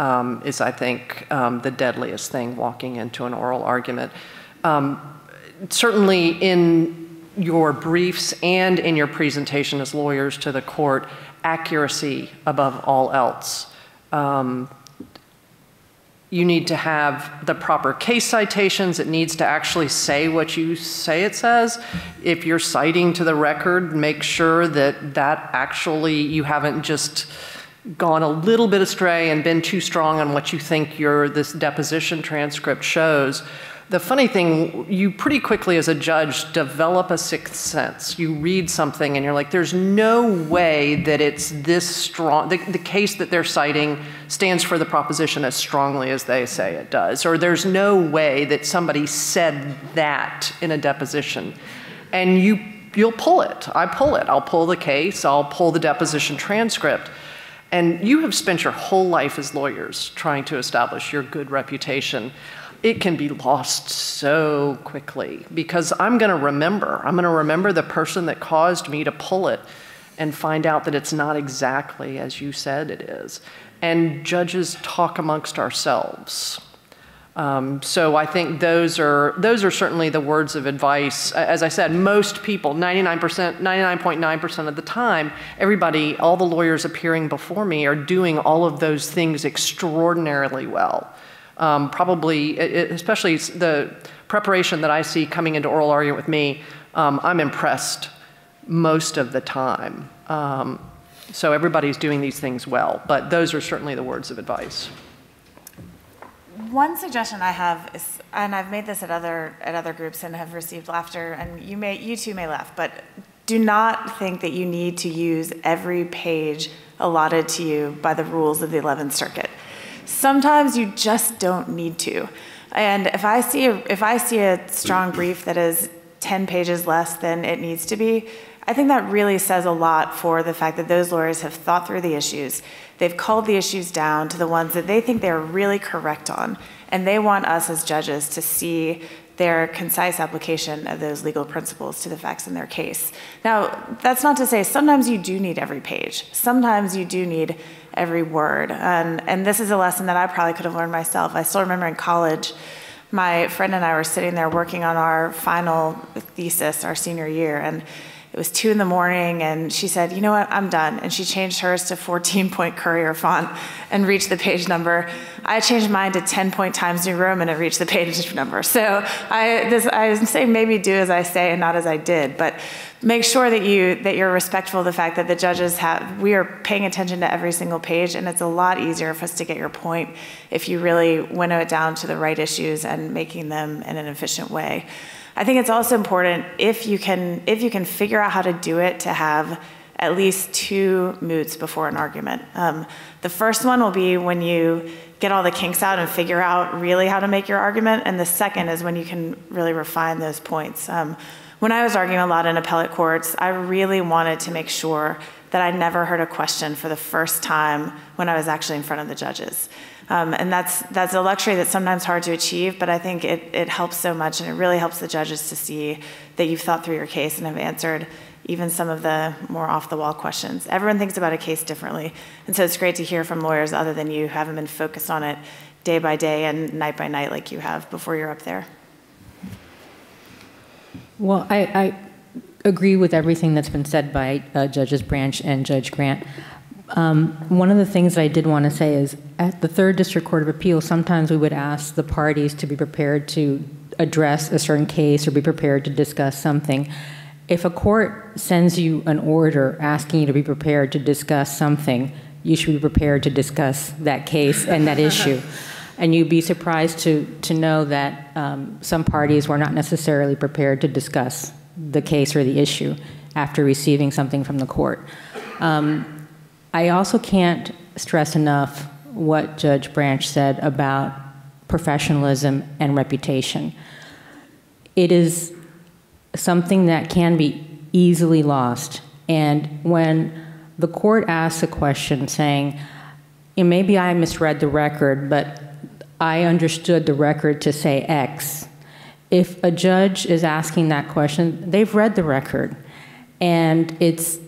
is, I think, the deadliest thing walking into an oral argument. Certainly in your briefs and in your presentation as lawyers to the court, accuracy above all else. You need to have the proper case citations. It needs to actually say what you say it says. If you're citing to the record, make sure that actually you haven't just gone a little bit astray and been too strong on what you think this deposition transcript shows. The funny thing, you pretty quickly as a judge develop a sixth sense. You read something and you're like, there's no way that it's this strong. The case that they're citing stands for the proposition as strongly as they say it does. Or there's no way that somebody said that in a deposition. And you'll pull it. I pull it. I'll pull the case. I'll pull the deposition transcript. And you have spent your whole life as lawyers trying to establish your good reputation. It can be lost so quickly, because I'm gonna remember the person that caused me to pull it and find out that it's not exactly as you said it is. And judges talk amongst ourselves. So I think those are certainly the words of advice. As I said, most people, 99.9% of the time, everybody, all the lawyers appearing before me are doing all of those things extraordinarily well. Probably, especially the preparation that I see coming into oral argument with me, I'm impressed most of the time. So everybody's doing these things well, but those are certainly the words of advice. One suggestion I have is, and I've made this at other groups and have received laughter, and you two may laugh, but do not think that you need to use every page allotted to you by the rules of the 11th Circuit. Sometimes you just don't need to. And if I see a strong brief that is 10 pages less than it needs to be, I think that really says a lot for the fact that those lawyers have thought through the issues. They've culled the issues down to the ones that they think they're really correct on. And they want us as judges to see their concise application of those legal principles to the facts in their case. Now, that's not to say sometimes you do need every page. Sometimes you do need every word. And this is a lesson that I probably could have learned myself. I still remember in college, my friend and I were sitting there working on our final thesis our senior year, and it was 2 in the morning, and she said, you know what, I'm done. And she changed hers to 14-point Courier font and reached the page number. I changed mine to 10-point Times New Roman and reached the page number. So I'm saying maybe do as I say and not as I did, but make sure that you're respectful of the fact that the judges have, we are paying attention to every single page, and it's a lot easier for us to get your point if you really winnow it down to the right issues and making them in an efficient way. I think it's also important, if you can figure out how to do it, to have at least 2 moods before an argument. The first one will be when you get all the kinks out and figure out really how to make your argument, and the second is when you can really refine those points. When I was arguing a lot in appellate courts, I really wanted to make sure that I never heard a question for the first time when I was actually in front of the judges. And that's a luxury that's sometimes hard to achieve, but I think it helps so much, and it really helps the judges to see that you've thought through your case and have answered even some of the more off-the-wall questions. Everyone thinks about a case differently, and so it's great to hear from lawyers other than you who haven't been focused on it day by day and night by night like you have before you're up there. Well, I agree with everything that's been said by Judges Branch and Judge Grant. One of the things that I did want to say is at the Third District Court of Appeals, sometimes we would ask the parties to be prepared to address a certain case or be prepared to discuss something. If a court sends you an order asking you to be prepared to discuss something, you should be prepared to discuss that case and that issue. And you'd be surprised to know that some parties were not necessarily prepared to discuss the case or the issue after receiving something from the court. I also can't stress enough what Judge Branch said about professionalism and reputation. It is something that can be easily lost. And when the court asks a question saying, maybe I misread the record, but I understood the record to say X. If a judge is asking that question, they've read the record. And it's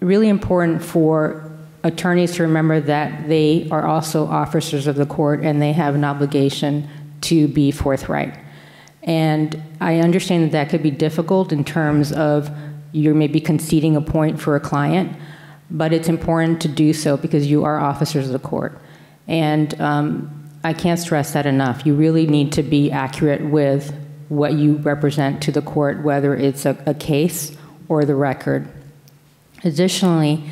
really important for attorneys to remember that they are also officers of the court and they have an obligation to be forthright. And I understand that that could be difficult in terms of you're maybe conceding a point for a client, but it's important to do so because you are officers of the court. And I can't stress that enough. You really need to be accurate with what you represent to the court, whether it's a case or the record. Additionally,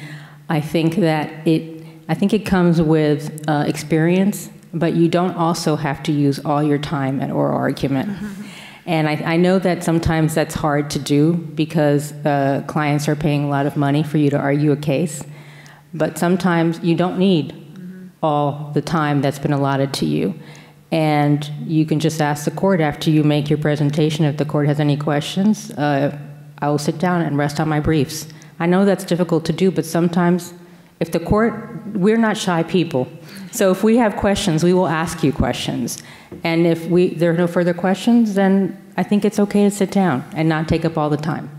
I think it comes with experience, but you don't also have to use all your time at oral argument. Mm-hmm. And I know that sometimes that's hard to do because clients are paying a lot of money for you to argue a case, but sometimes you don't need mm-hmm. all the time that's been allotted to you. And you can just ask the court after you make your presentation, if the court has any questions, I will sit down and rest on my briefs. I know that's difficult to do, but sometimes if the court, we're not shy people. So if we have questions, we will ask you questions. And if there are no further questions, then I think it's okay to sit down and not take up all the time.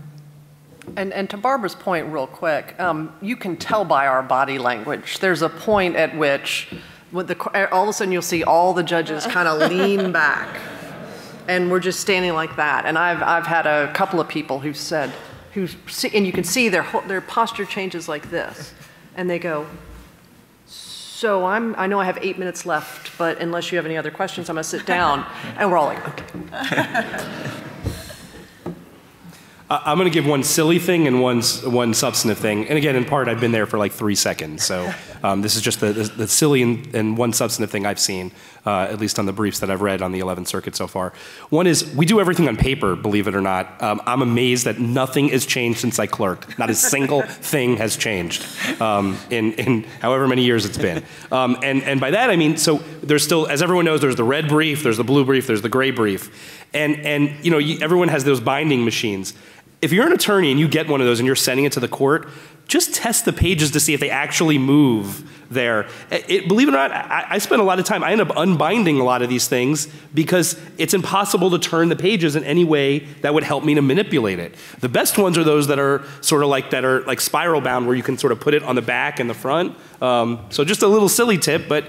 And to Barbara's point real quick, you can tell by our body language. There's a point at which all of a sudden you'll see all the judges kind of lean back. And we're just standing like that. And I've had a couple of people who've said, and you can see their posture changes like this, and they go, so I know I have 8 minutes left, but unless you have any other questions, I'm going to sit down. And we're all like, okay. I'm going to give one silly thing and one substantive thing. And again, in part, I've been there for like 3 seconds. So this is just the silly and one substantive thing I've seen, at least on the briefs that I've read on the 11th Circuit so far. One is we do everything on paper, believe it or not. I'm amazed that nothing has changed since I clerked. Not a single thing has changed in however many years it's been. And by that, I mean, so there's still, as everyone knows, there's the red brief, there's the blue brief, there's the gray brief. And everyone has those binding machines. if you're an attorney and you get one of those and you're sending it to the court, just test the pages to see if they actually move there. Believe it or not, I spend a lot of time, I end up unbinding a lot of these things because it's impossible to turn the pages in any way that would help me to manipulate it. The best ones are those that are sort of like, that are like spiral bound, where you can sort of put it on the back and the front. So just a little silly tip, but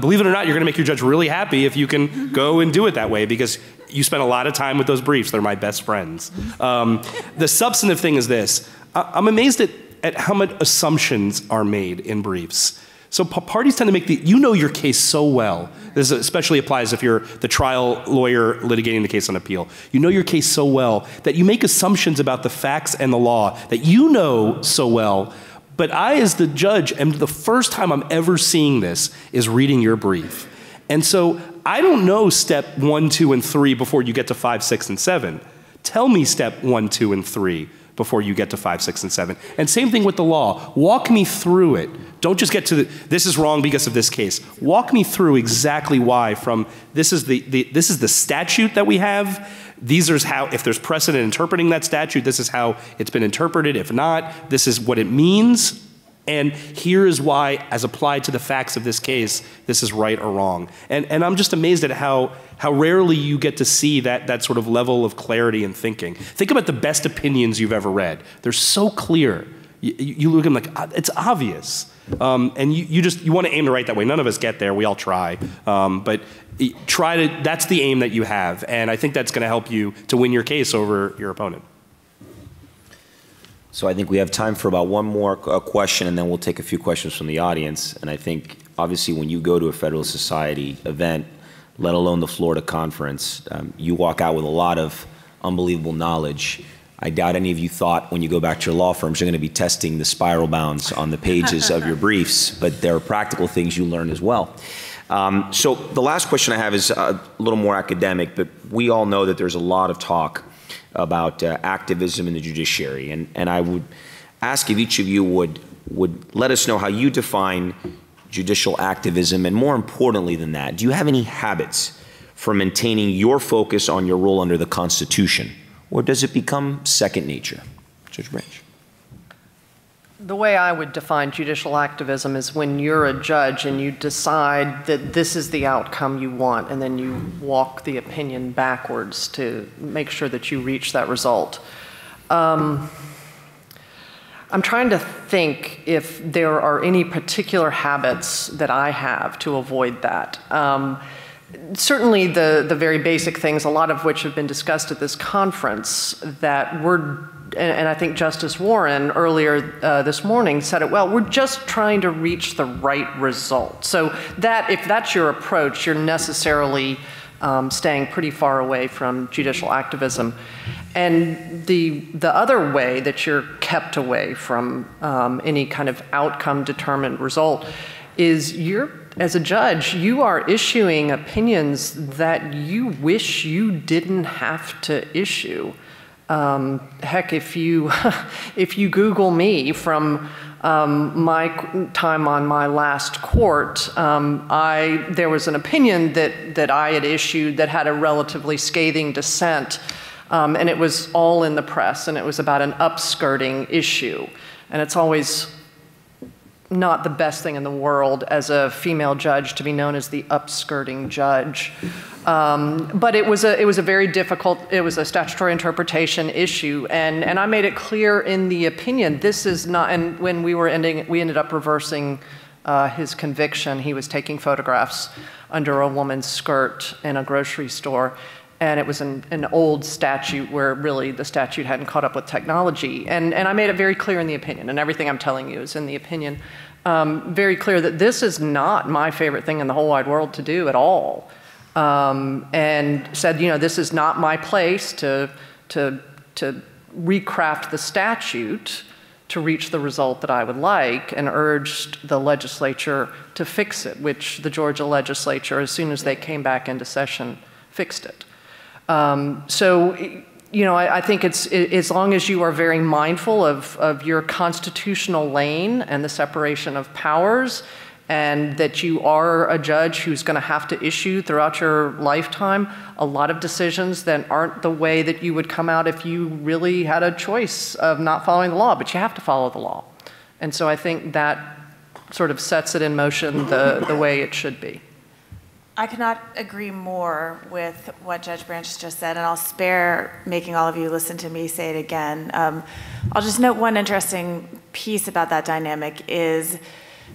believe it or not, you're gonna make your judge really happy if you can go and do it that way, because you spend a lot of time with those briefs. They're my best friends. The substantive thing is this. I'm amazed at how much assumptions are made in briefs. So parties tend to make the, you know your case so well. This especially applies if you're the trial lawyer litigating the case on appeal. You know your case so well that you make assumptions about the facts and the law that you know so well. But I, as the judge, am the first time I'm ever seeing this is reading your brief. And so I don't know step 1, 2, and 3 before you get to 5, 6, and 7. Tell me step 1, 2, and 3 before you get to 5, 6, and 7. And same thing with the law. Walk me through it. Don't just get to the, this is wrong because of this case. Walk me through exactly why, from this is the statute that we have. These are how, if there's precedent interpreting that statute, this is how it's been interpreted. If not, this is what it means. And here is why, as applied to the facts of this case, this is right or wrong. And I'm just amazed at how rarely you get to see that sort of level of clarity and thinking. Think about the best opinions you've ever read. They're so clear. You look at them like, it's obvious. And you want to aim to write that way. None of us get there, we all try. But try to, that's the aim that you have. And I think that's gonna help you to win your case over your opponent. So I think we have time for about one more question, and then we'll take a few questions from the audience. And I think, obviously, when you go to a Federalist Society event, let alone the Florida conference, you walk out with a lot of unbelievable knowledge. I doubt any of you thought when you go back to your law firms, you're going to be testing the spiral bounds on the pages of your briefs, but there are practical things you learn as well. So the last question I have is a little more academic, but we all know that there's a lot of talk about activism in the judiciary. And I would ask if each of you would let us know how you define judicial activism, and more importantly than that, do you have any habits for maintaining your focus on your role under the Constitution, or does it become second nature? Judge Branch. The way I would define judicial activism is when you're a judge and you decide that this is the outcome you want, and then you walk the opinion backwards to make sure that you reach that result. I'm trying to think if there are any particular habits that I have to avoid that. Certainly the very basic things, a lot of which have been discussed at this conference, that we're, and I think Justice Warren earlier this morning said it well, we're just trying to reach the right result. So that, if that's your approach, you're necessarily staying pretty far away from judicial activism. And the other way that you're kept away from any kind of outcome-determined result is you're, as a judge, you are issuing opinions that you wish you didn't have to issue. Heck, if you Google me from my time on my last court, there was an opinion that I had issued that had a relatively scathing dissent, and it was all in the press, and it was about an upskirting issue. And it's always not the best thing in the world as a female judge to be known as the upskirting judge. But it was a very difficult, it was a statutory interpretation issue, and I made it clear in the opinion, this is not, and when we were ending, we ended up reversing his conviction. He was taking photographs under a woman's skirt in a grocery store, and it was an old statute where really the statute hadn't caught up with technology. And I made it very clear in the opinion, and everything I'm telling you is in the opinion, very clear that this is not my favorite thing in the whole wide world to do at all. And said, you know, this is not my place to recraft the statute to reach the result that I would like, and urged the legislature to fix it, which the Georgia legislature, as soon as they came back into session, fixed it. So, you know, I think it's, as long as you are very mindful of your constitutional lane and the separation of powers, and that you are a judge who's going to have to issue throughout your lifetime a lot of decisions that aren't the way that you would come out if you really had a choice of not following the law, but you have to follow the law. And so I think that sort of sets it in motion the way it should be. I cannot agree more with what Judge Branch just said, and I'll spare making all of you listen to me say it again. I'll just note one interesting piece about that dynamic is,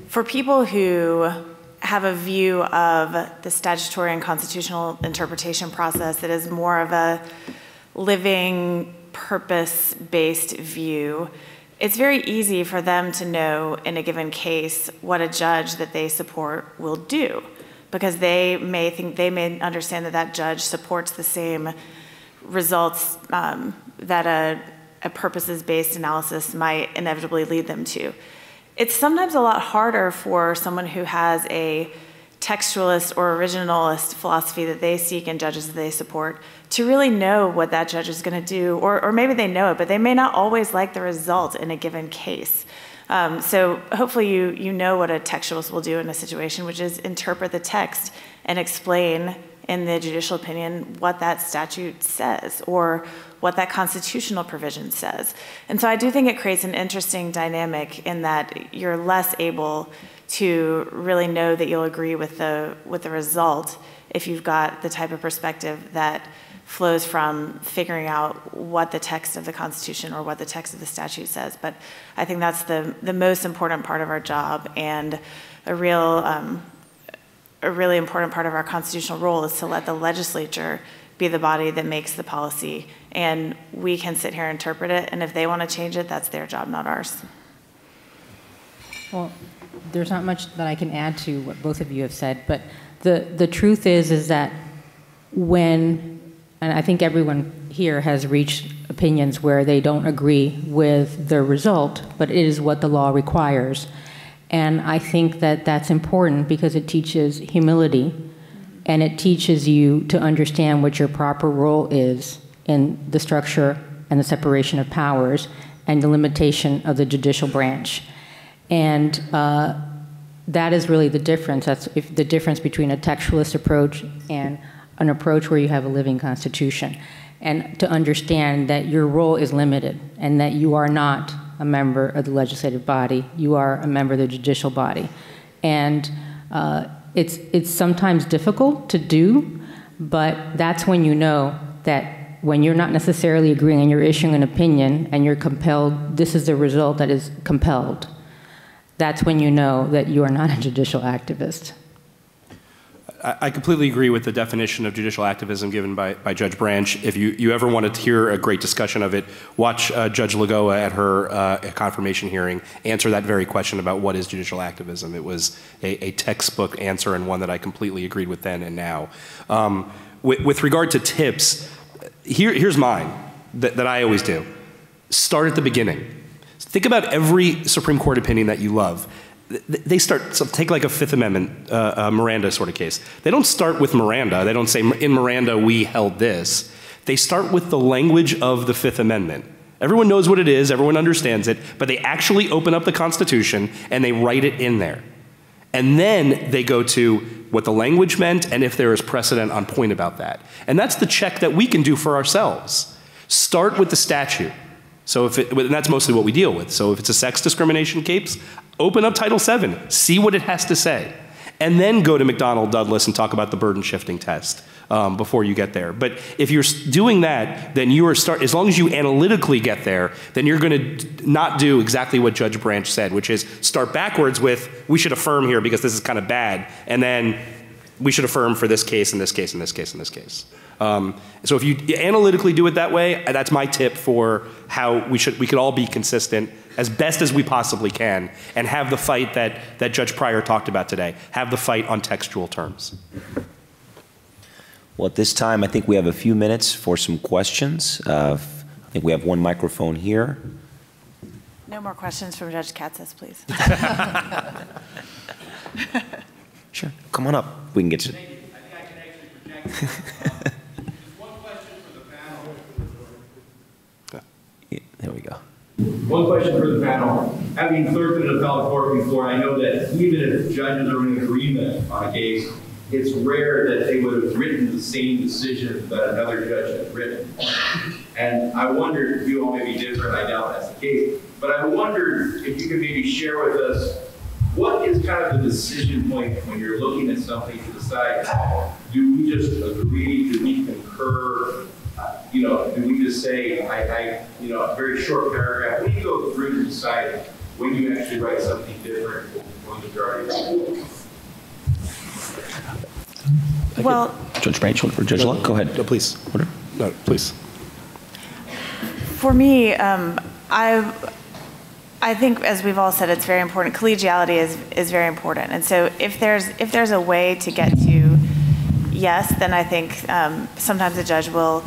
for people who have a view of the statutory and constitutional interpretation process that is more of a living, purpose-based view, it's very easy for them to know in a given case what a judge that they support will do, because they may think, they may understand that that judge supports the same results that a purposes-based analysis might inevitably lead them to. It's sometimes a lot harder for someone who has a textualist or originalist philosophy that they seek in judges that they support to really know what that judge is going to do, or maybe they know it, but they may not always like the result in a given case. So hopefully you know what a textualist will do in a situation, which is interpret the text and explain in the judicial opinion what that statute says or what that constitutional provision says. And so I do think it creates an interesting dynamic in that you're less able to really know that you'll agree with the result if you've got the type of perspective that flows from figuring out what the text of the Constitution or what the text of the statute says. But I think that's the most important part of our job, and a really important part of our constitutional role is to let the legislature be the body that makes the policy, and we can sit here and interpret it, and if they want to change it, that's their job, not ours. Well, there's not much that I can add to what both of you have said, but the truth is that when, and I think everyone here has reached opinions where they don't agree with the result, but it is what the law requires. And I think that that's important because it teaches humility and it teaches you to understand what your proper role is in the structure and the separation of powers and the limitation of the judicial branch. And that is really the difference. That's the difference between a textualist approach and an approach where you have a living constitution, and to understand that your role is limited and that you are not a member of the legislative body, you are a member of the judicial body. And it's sometimes difficult to do, but that's when you know that when you're not necessarily agreeing and you're issuing an opinion and you're compelled, this is the result that is compelled, that's when you know that you are not a judicial activist. I completely agree with the definition of judicial activism given by Judge Branch. If you ever want to hear a great discussion of it, watch Judge Lagoa at her confirmation hearing answer that very question about what is judicial activism. It was a textbook answer, and one that I completely agreed with then and now. With regard to tips, here's mine that I always do. Start at the beginning. Think about every Supreme Court opinion that you love. They start, so take like a Fifth Amendment Miranda sort of case. They don't start with Miranda. They don't say, in Miranda, we held this. They start with the language of the Fifth Amendment. Everyone knows what it is, everyone understands it, but they actually open up the Constitution and they write it in there. And then they go to what the language meant and if there is precedent on point about that. And that's the check that we can do for ourselves. Start with the statute. So and that's mostly what we deal with. So if it's a sex discrimination case, open up Title VII, see what it has to say, and then go to McDonnell Douglas and talk about the burden shifting test before you get there. But if you're doing that, then you are as long as you analytically get there, then you're going to not do exactly what Judge Branch said, which is start backwards with, we should affirm here because this is kind of bad, and then we should affirm for this case and this case and this case and this case. So if you analytically do it that way, that's my tip for how we could all be consistent as best as we possibly can and have the fight that Judge Pryor talked about today, have the fight on textual terms. Well, at this time, I think we have a few minutes for some questions. I think we have one microphone here. No more questions from Judge Katsis, please. Sure, come on up, we can get you. I can actually project There we go. One question for the panel. Having clerked in an appellate court before, I know that even if judges are in agreement on a case, it's rare that they would have written the same decision that another judge had written. And I wondered, you all may be different, I doubt that's the case, but I wondered if you could maybe share with us what is kind of the decision point when you're looking at something to decide, do we just agree, do we concur, you know, do we just say, I you know, a very short paragraph, when you go through to decide when you actually write something different from the majority? Well, Judge Branch or Judge Luck, go ahead. No, please. Order. No, please. For me, I think, as we've all said, it's very important. Collegiality is very important, and so if there's a way to get to yes, then I think sometimes a judge will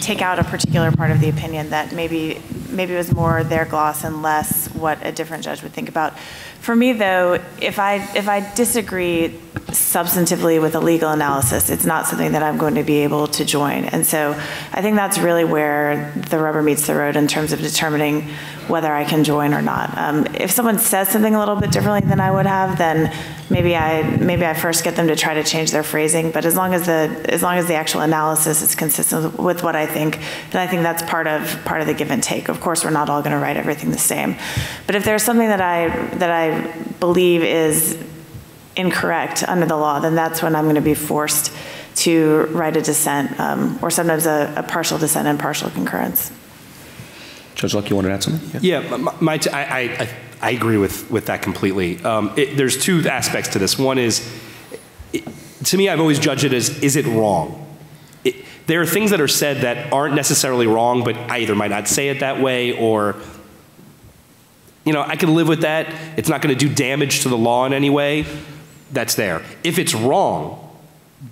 take out a particular part of the opinion that maybe it was more their gloss and less what a different judge would think about. For me, though, if I disagree substantively with a legal analysis, it's not something that I'm going to be able to join. And so I think that's really where the rubber meets the road in terms of determining whether I can join or not. If someone says something a little bit differently than I would have, then maybe I first get them to try to change their phrasing. But as long as the actual analysis is consistent with what I think, then I think that's part of the give and take. Of course, we're not all going to write everything the same. But if there's something that I believe is incorrect under the law, then that's when I'm going to be forced to write a dissent, or sometimes a partial dissent and partial concurrence. Judge Luck, you wanted to add something? Yeah, I agree with that completely. There's two aspects to this. One is, to me, I've always judged it as, is it wrong? There are things that are said that aren't necessarily wrong, but I either might not say it that way, or, you know, I can live with that. It's not going to do damage to the law in any way. That's there. If it's wrong,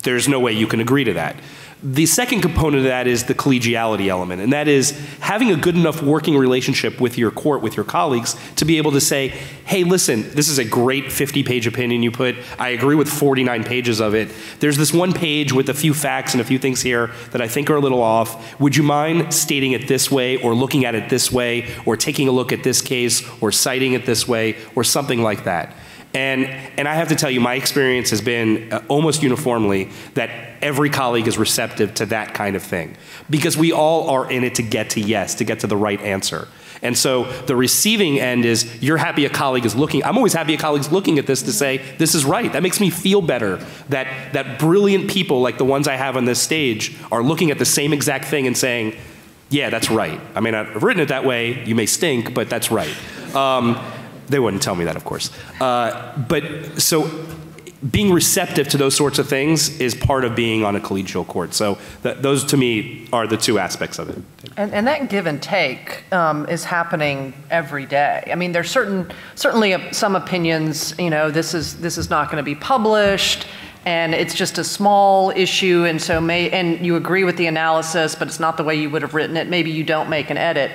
there's no way you can agree to that. The second component of that is the collegiality element, and that is having a good enough working relationship with your court, with your colleagues, to be able to say, hey, listen, this is a great 50-page opinion you put. I agree with 49 pages of it. There's this one page with a few facts and a few things here that I think are a little off. Would you mind stating it this way, or looking at it this way, or taking a look at this case, or citing it this way, or something like that? And I have to tell you, my experience has been almost uniformly that every colleague is receptive to that kind of thing, because we all are in it to get to yes, to get to the right answer. And so the receiving end is, you're happy a colleague is looking. I'm always happy a colleague's looking at this to say, this is right. That makes me feel better, that brilliant people like the ones I have on this stage are looking at the same exact thing and saying, yeah, that's right. I may not have written it that way. You may stink, but that's right. They wouldn't tell me that, of course. But so being receptive to those sorts of things is part of being on a collegial court. So those, to me, are the two aspects of it. And that give and take is happening every day. I mean, there's certainly some opinions, you know, this is not going to be published, and it's just a small issue, and so and you agree with the analysis, but it's not the way you would have written it. Maybe you don't make an edit.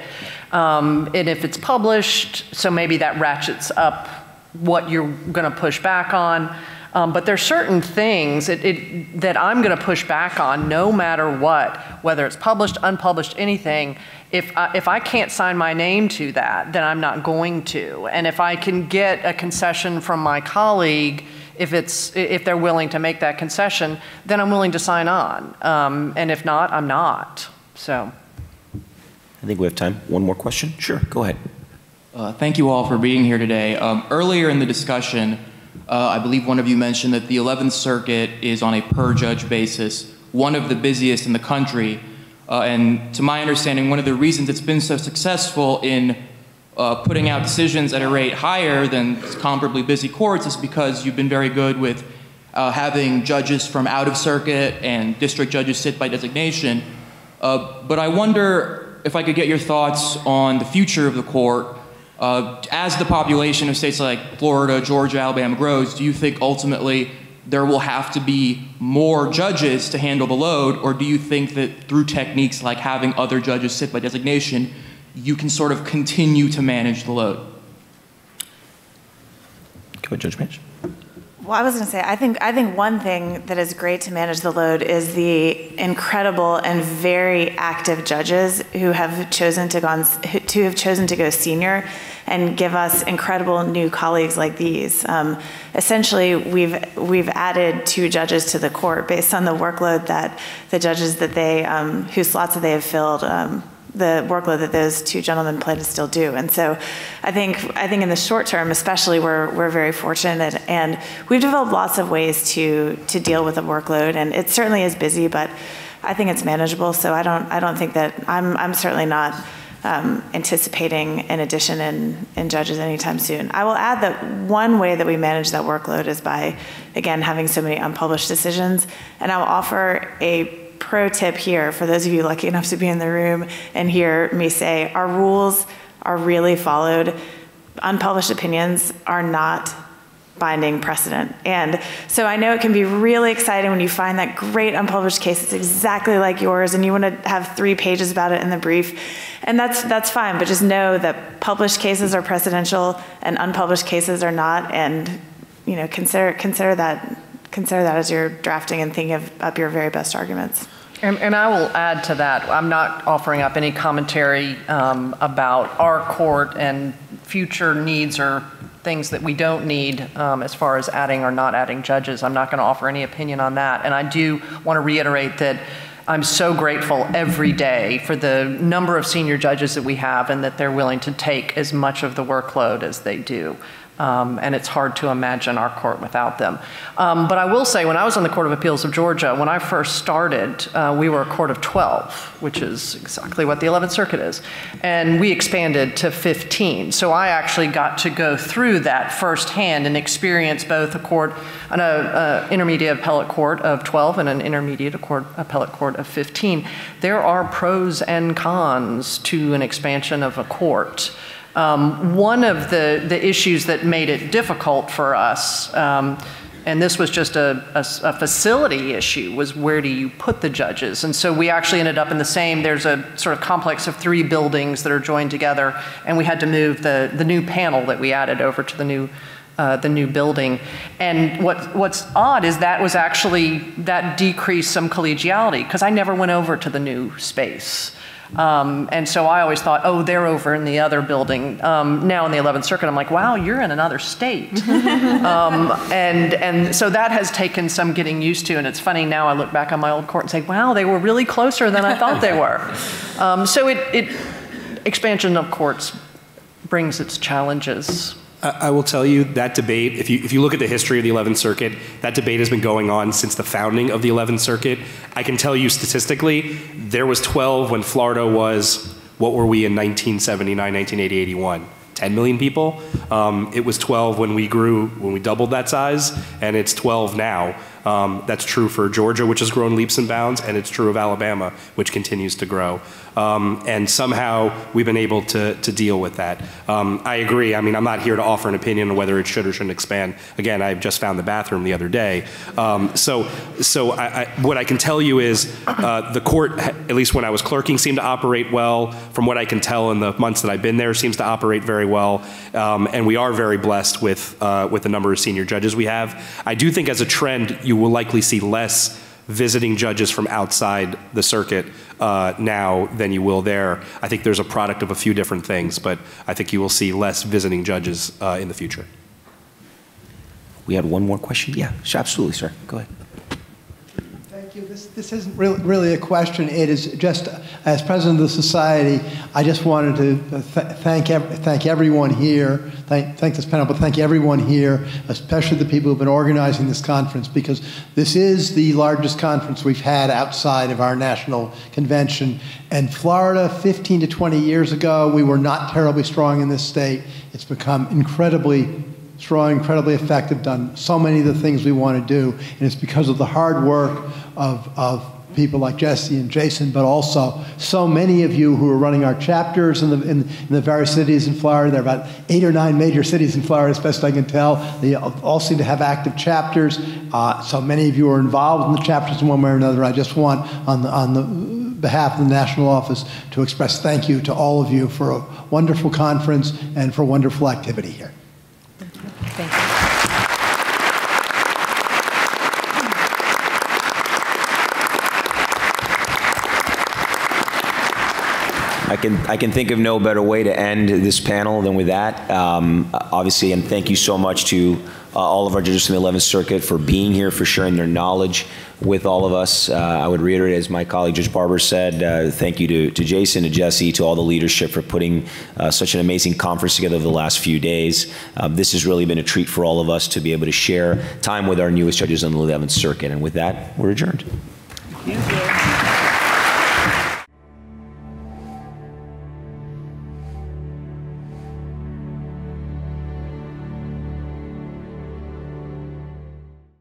And if it's published, so maybe that ratchets up what you're going to push back on. But there's certain things that I'm going to push back on no matter what, whether it's published, unpublished, anything. If I can't sign my name to that, then I'm not going to. And if I can get a concession from my colleague, if they're willing to make that concession, then I'm willing to sign on. And if not, I'm not. So. I think we have time. One more question? Sure, go ahead. Thank you all for being here today. Earlier in the discussion, I believe one of you mentioned that the 11th Circuit is on a per-judge basis, one of the busiest in the country. And to my understanding, one of the reasons it's been so successful in putting out decisions at a rate higher than comparably busy courts is because you've been very good with having judges from out of circuit and district judges sit by designation. But I wonder if I could get your thoughts on the future of the court. As the population of states like Florida, Georgia, Alabama grows, do you think ultimately there will have to be more judges to handle the load, or do you think that through techniques like having other judges sit by designation, you can sort of continue to manage the load? Go ahead, Judge Branch. Well, I was going to say, I think one thing that is great to manage the load is the incredible and very active judges who have chosen to go senior and give us incredible new colleagues like these. Essentially, we've added two judges to the court based on the workload that the judges that they whose slots that they have filled. The workload that those two gentlemen plan to still do. And so I think in the short term especially we're very fortunate, and we've developed lots of ways to deal with the workload, and it certainly is busy, but I think it's manageable. So I don't think that I'm certainly not anticipating an addition in judges anytime soon. I will add that one way that we manage that workload is by, again, having so many unpublished decisions. And I'll offer a pro tip here for those of you lucky enough to be in the room and hear me say, our rules are really followed. Unpublished opinions are not binding precedent. And so I know it can be really exciting when you find that great unpublished case that's exactly like yours and you want to have 3 pages about it in the brief. And that's fine, but just know that published cases are precedential and unpublished cases are not, and you know, consider that as you're drafting and thinking up your very best arguments. And I will add to that, I'm not offering up any commentary about our court and future needs or things that we don't need as far as adding or not adding judges. I'm not going to offer any opinion on that. And I do want to reiterate that I'm so grateful every day for the number of senior judges that we have and that they're willing to take as much of the workload as they do. And it's hard to imagine our court without them. But I will say, when I was on the Court of Appeals of Georgia, when I first started, we were a court of 12, which is exactly what the 11th Circuit is. And we expanded to 15. So I actually got to go through that firsthand and experience both a court, an intermediate appellate court of 12 and an intermediate appellate court of 15. There are pros and cons to an expansion of a court. One of the issues that made it difficult for us, and this was just a facility issue, was where do you put the judges? And so we actually ended up in the same, there's a sort of complex of 3 buildings that are joined together, and we had to move the new panel that we added over to the new building. And what's odd is that was actually, that decreased some collegiality, because I never went over to the new space. And so I always thought, oh, they're over in the other building. Now in the 11th Circuit, I'm like, wow, you're in another state. And so that has taken some getting used to. And it's funny, now I look back on my old court and say, wow, they were really closer than I thought they were. So expansion of courts brings its challenges. I will tell you that debate, if you look at the history of the 11th Circuit, that debate has been going on since the founding of the 11th Circuit. I can tell you statistically, there was 12 when Florida was, what were we in 1979, 1980, 81? 10 million people. It was 12 when we doubled that size, and it's 12 now. That's true for Georgia, which has grown leaps and bounds, and it's true of Alabama, which continues to grow. And somehow we've been able to deal with that. I agree. I mean, I'm not here to offer an opinion on whether it should or shouldn't expand. Again, I just found the bathroom the other day. So what I can tell you is the court, at least when I was clerking, seemed to operate well. From what I can tell in the months that I've been there, seems to operate very well. And we are very blessed with the number of senior judges we have. I do think as a trend, you will likely see less visiting judges from outside the circuit now than you will there. I think there's a product of a few different things, but I think you will see less visiting judges in the future. We had one more question. Yeah, sure, absolutely, sir. Go ahead. Thank you. This isn't really a question. It is just, as president of the society, I just wanted to thank everyone here. Thank this panel, but thank everyone here, especially the people who've been organizing this conference, because this is the largest conference we've had outside of our national convention. And Florida, 15 to 20 years ago, we were not terribly strong in this state. It's become incredibly strong, incredibly effective, done so many of the things we want to do. And it's because of the hard work of people like Jesse and Jason, but also so many of you who are running our chapters in the various cities in Florida. There are about 8 or 9 major cities in Florida, as best I can tell. They all seem to have active chapters. So many of you are involved in the chapters in one way or another. I just want, on the behalf of the National Office, to express thank you to all of you for a wonderful conference and for wonderful activity here. Thank you. I can think of no better way to end this panel than with that. Obviously, and thank you so much to all of our judges from the 11th Circuit for being here, for sharing their knowledge with all of us. I would reiterate, as my colleague Judge Barber said, thank you to Jason, to Jesse, to all the leadership for putting such an amazing conference together over the last few days. This has really been a treat for all of us to be able to share time with our newest judges on the 11th Circuit. And with that, we're adjourned. Thank you.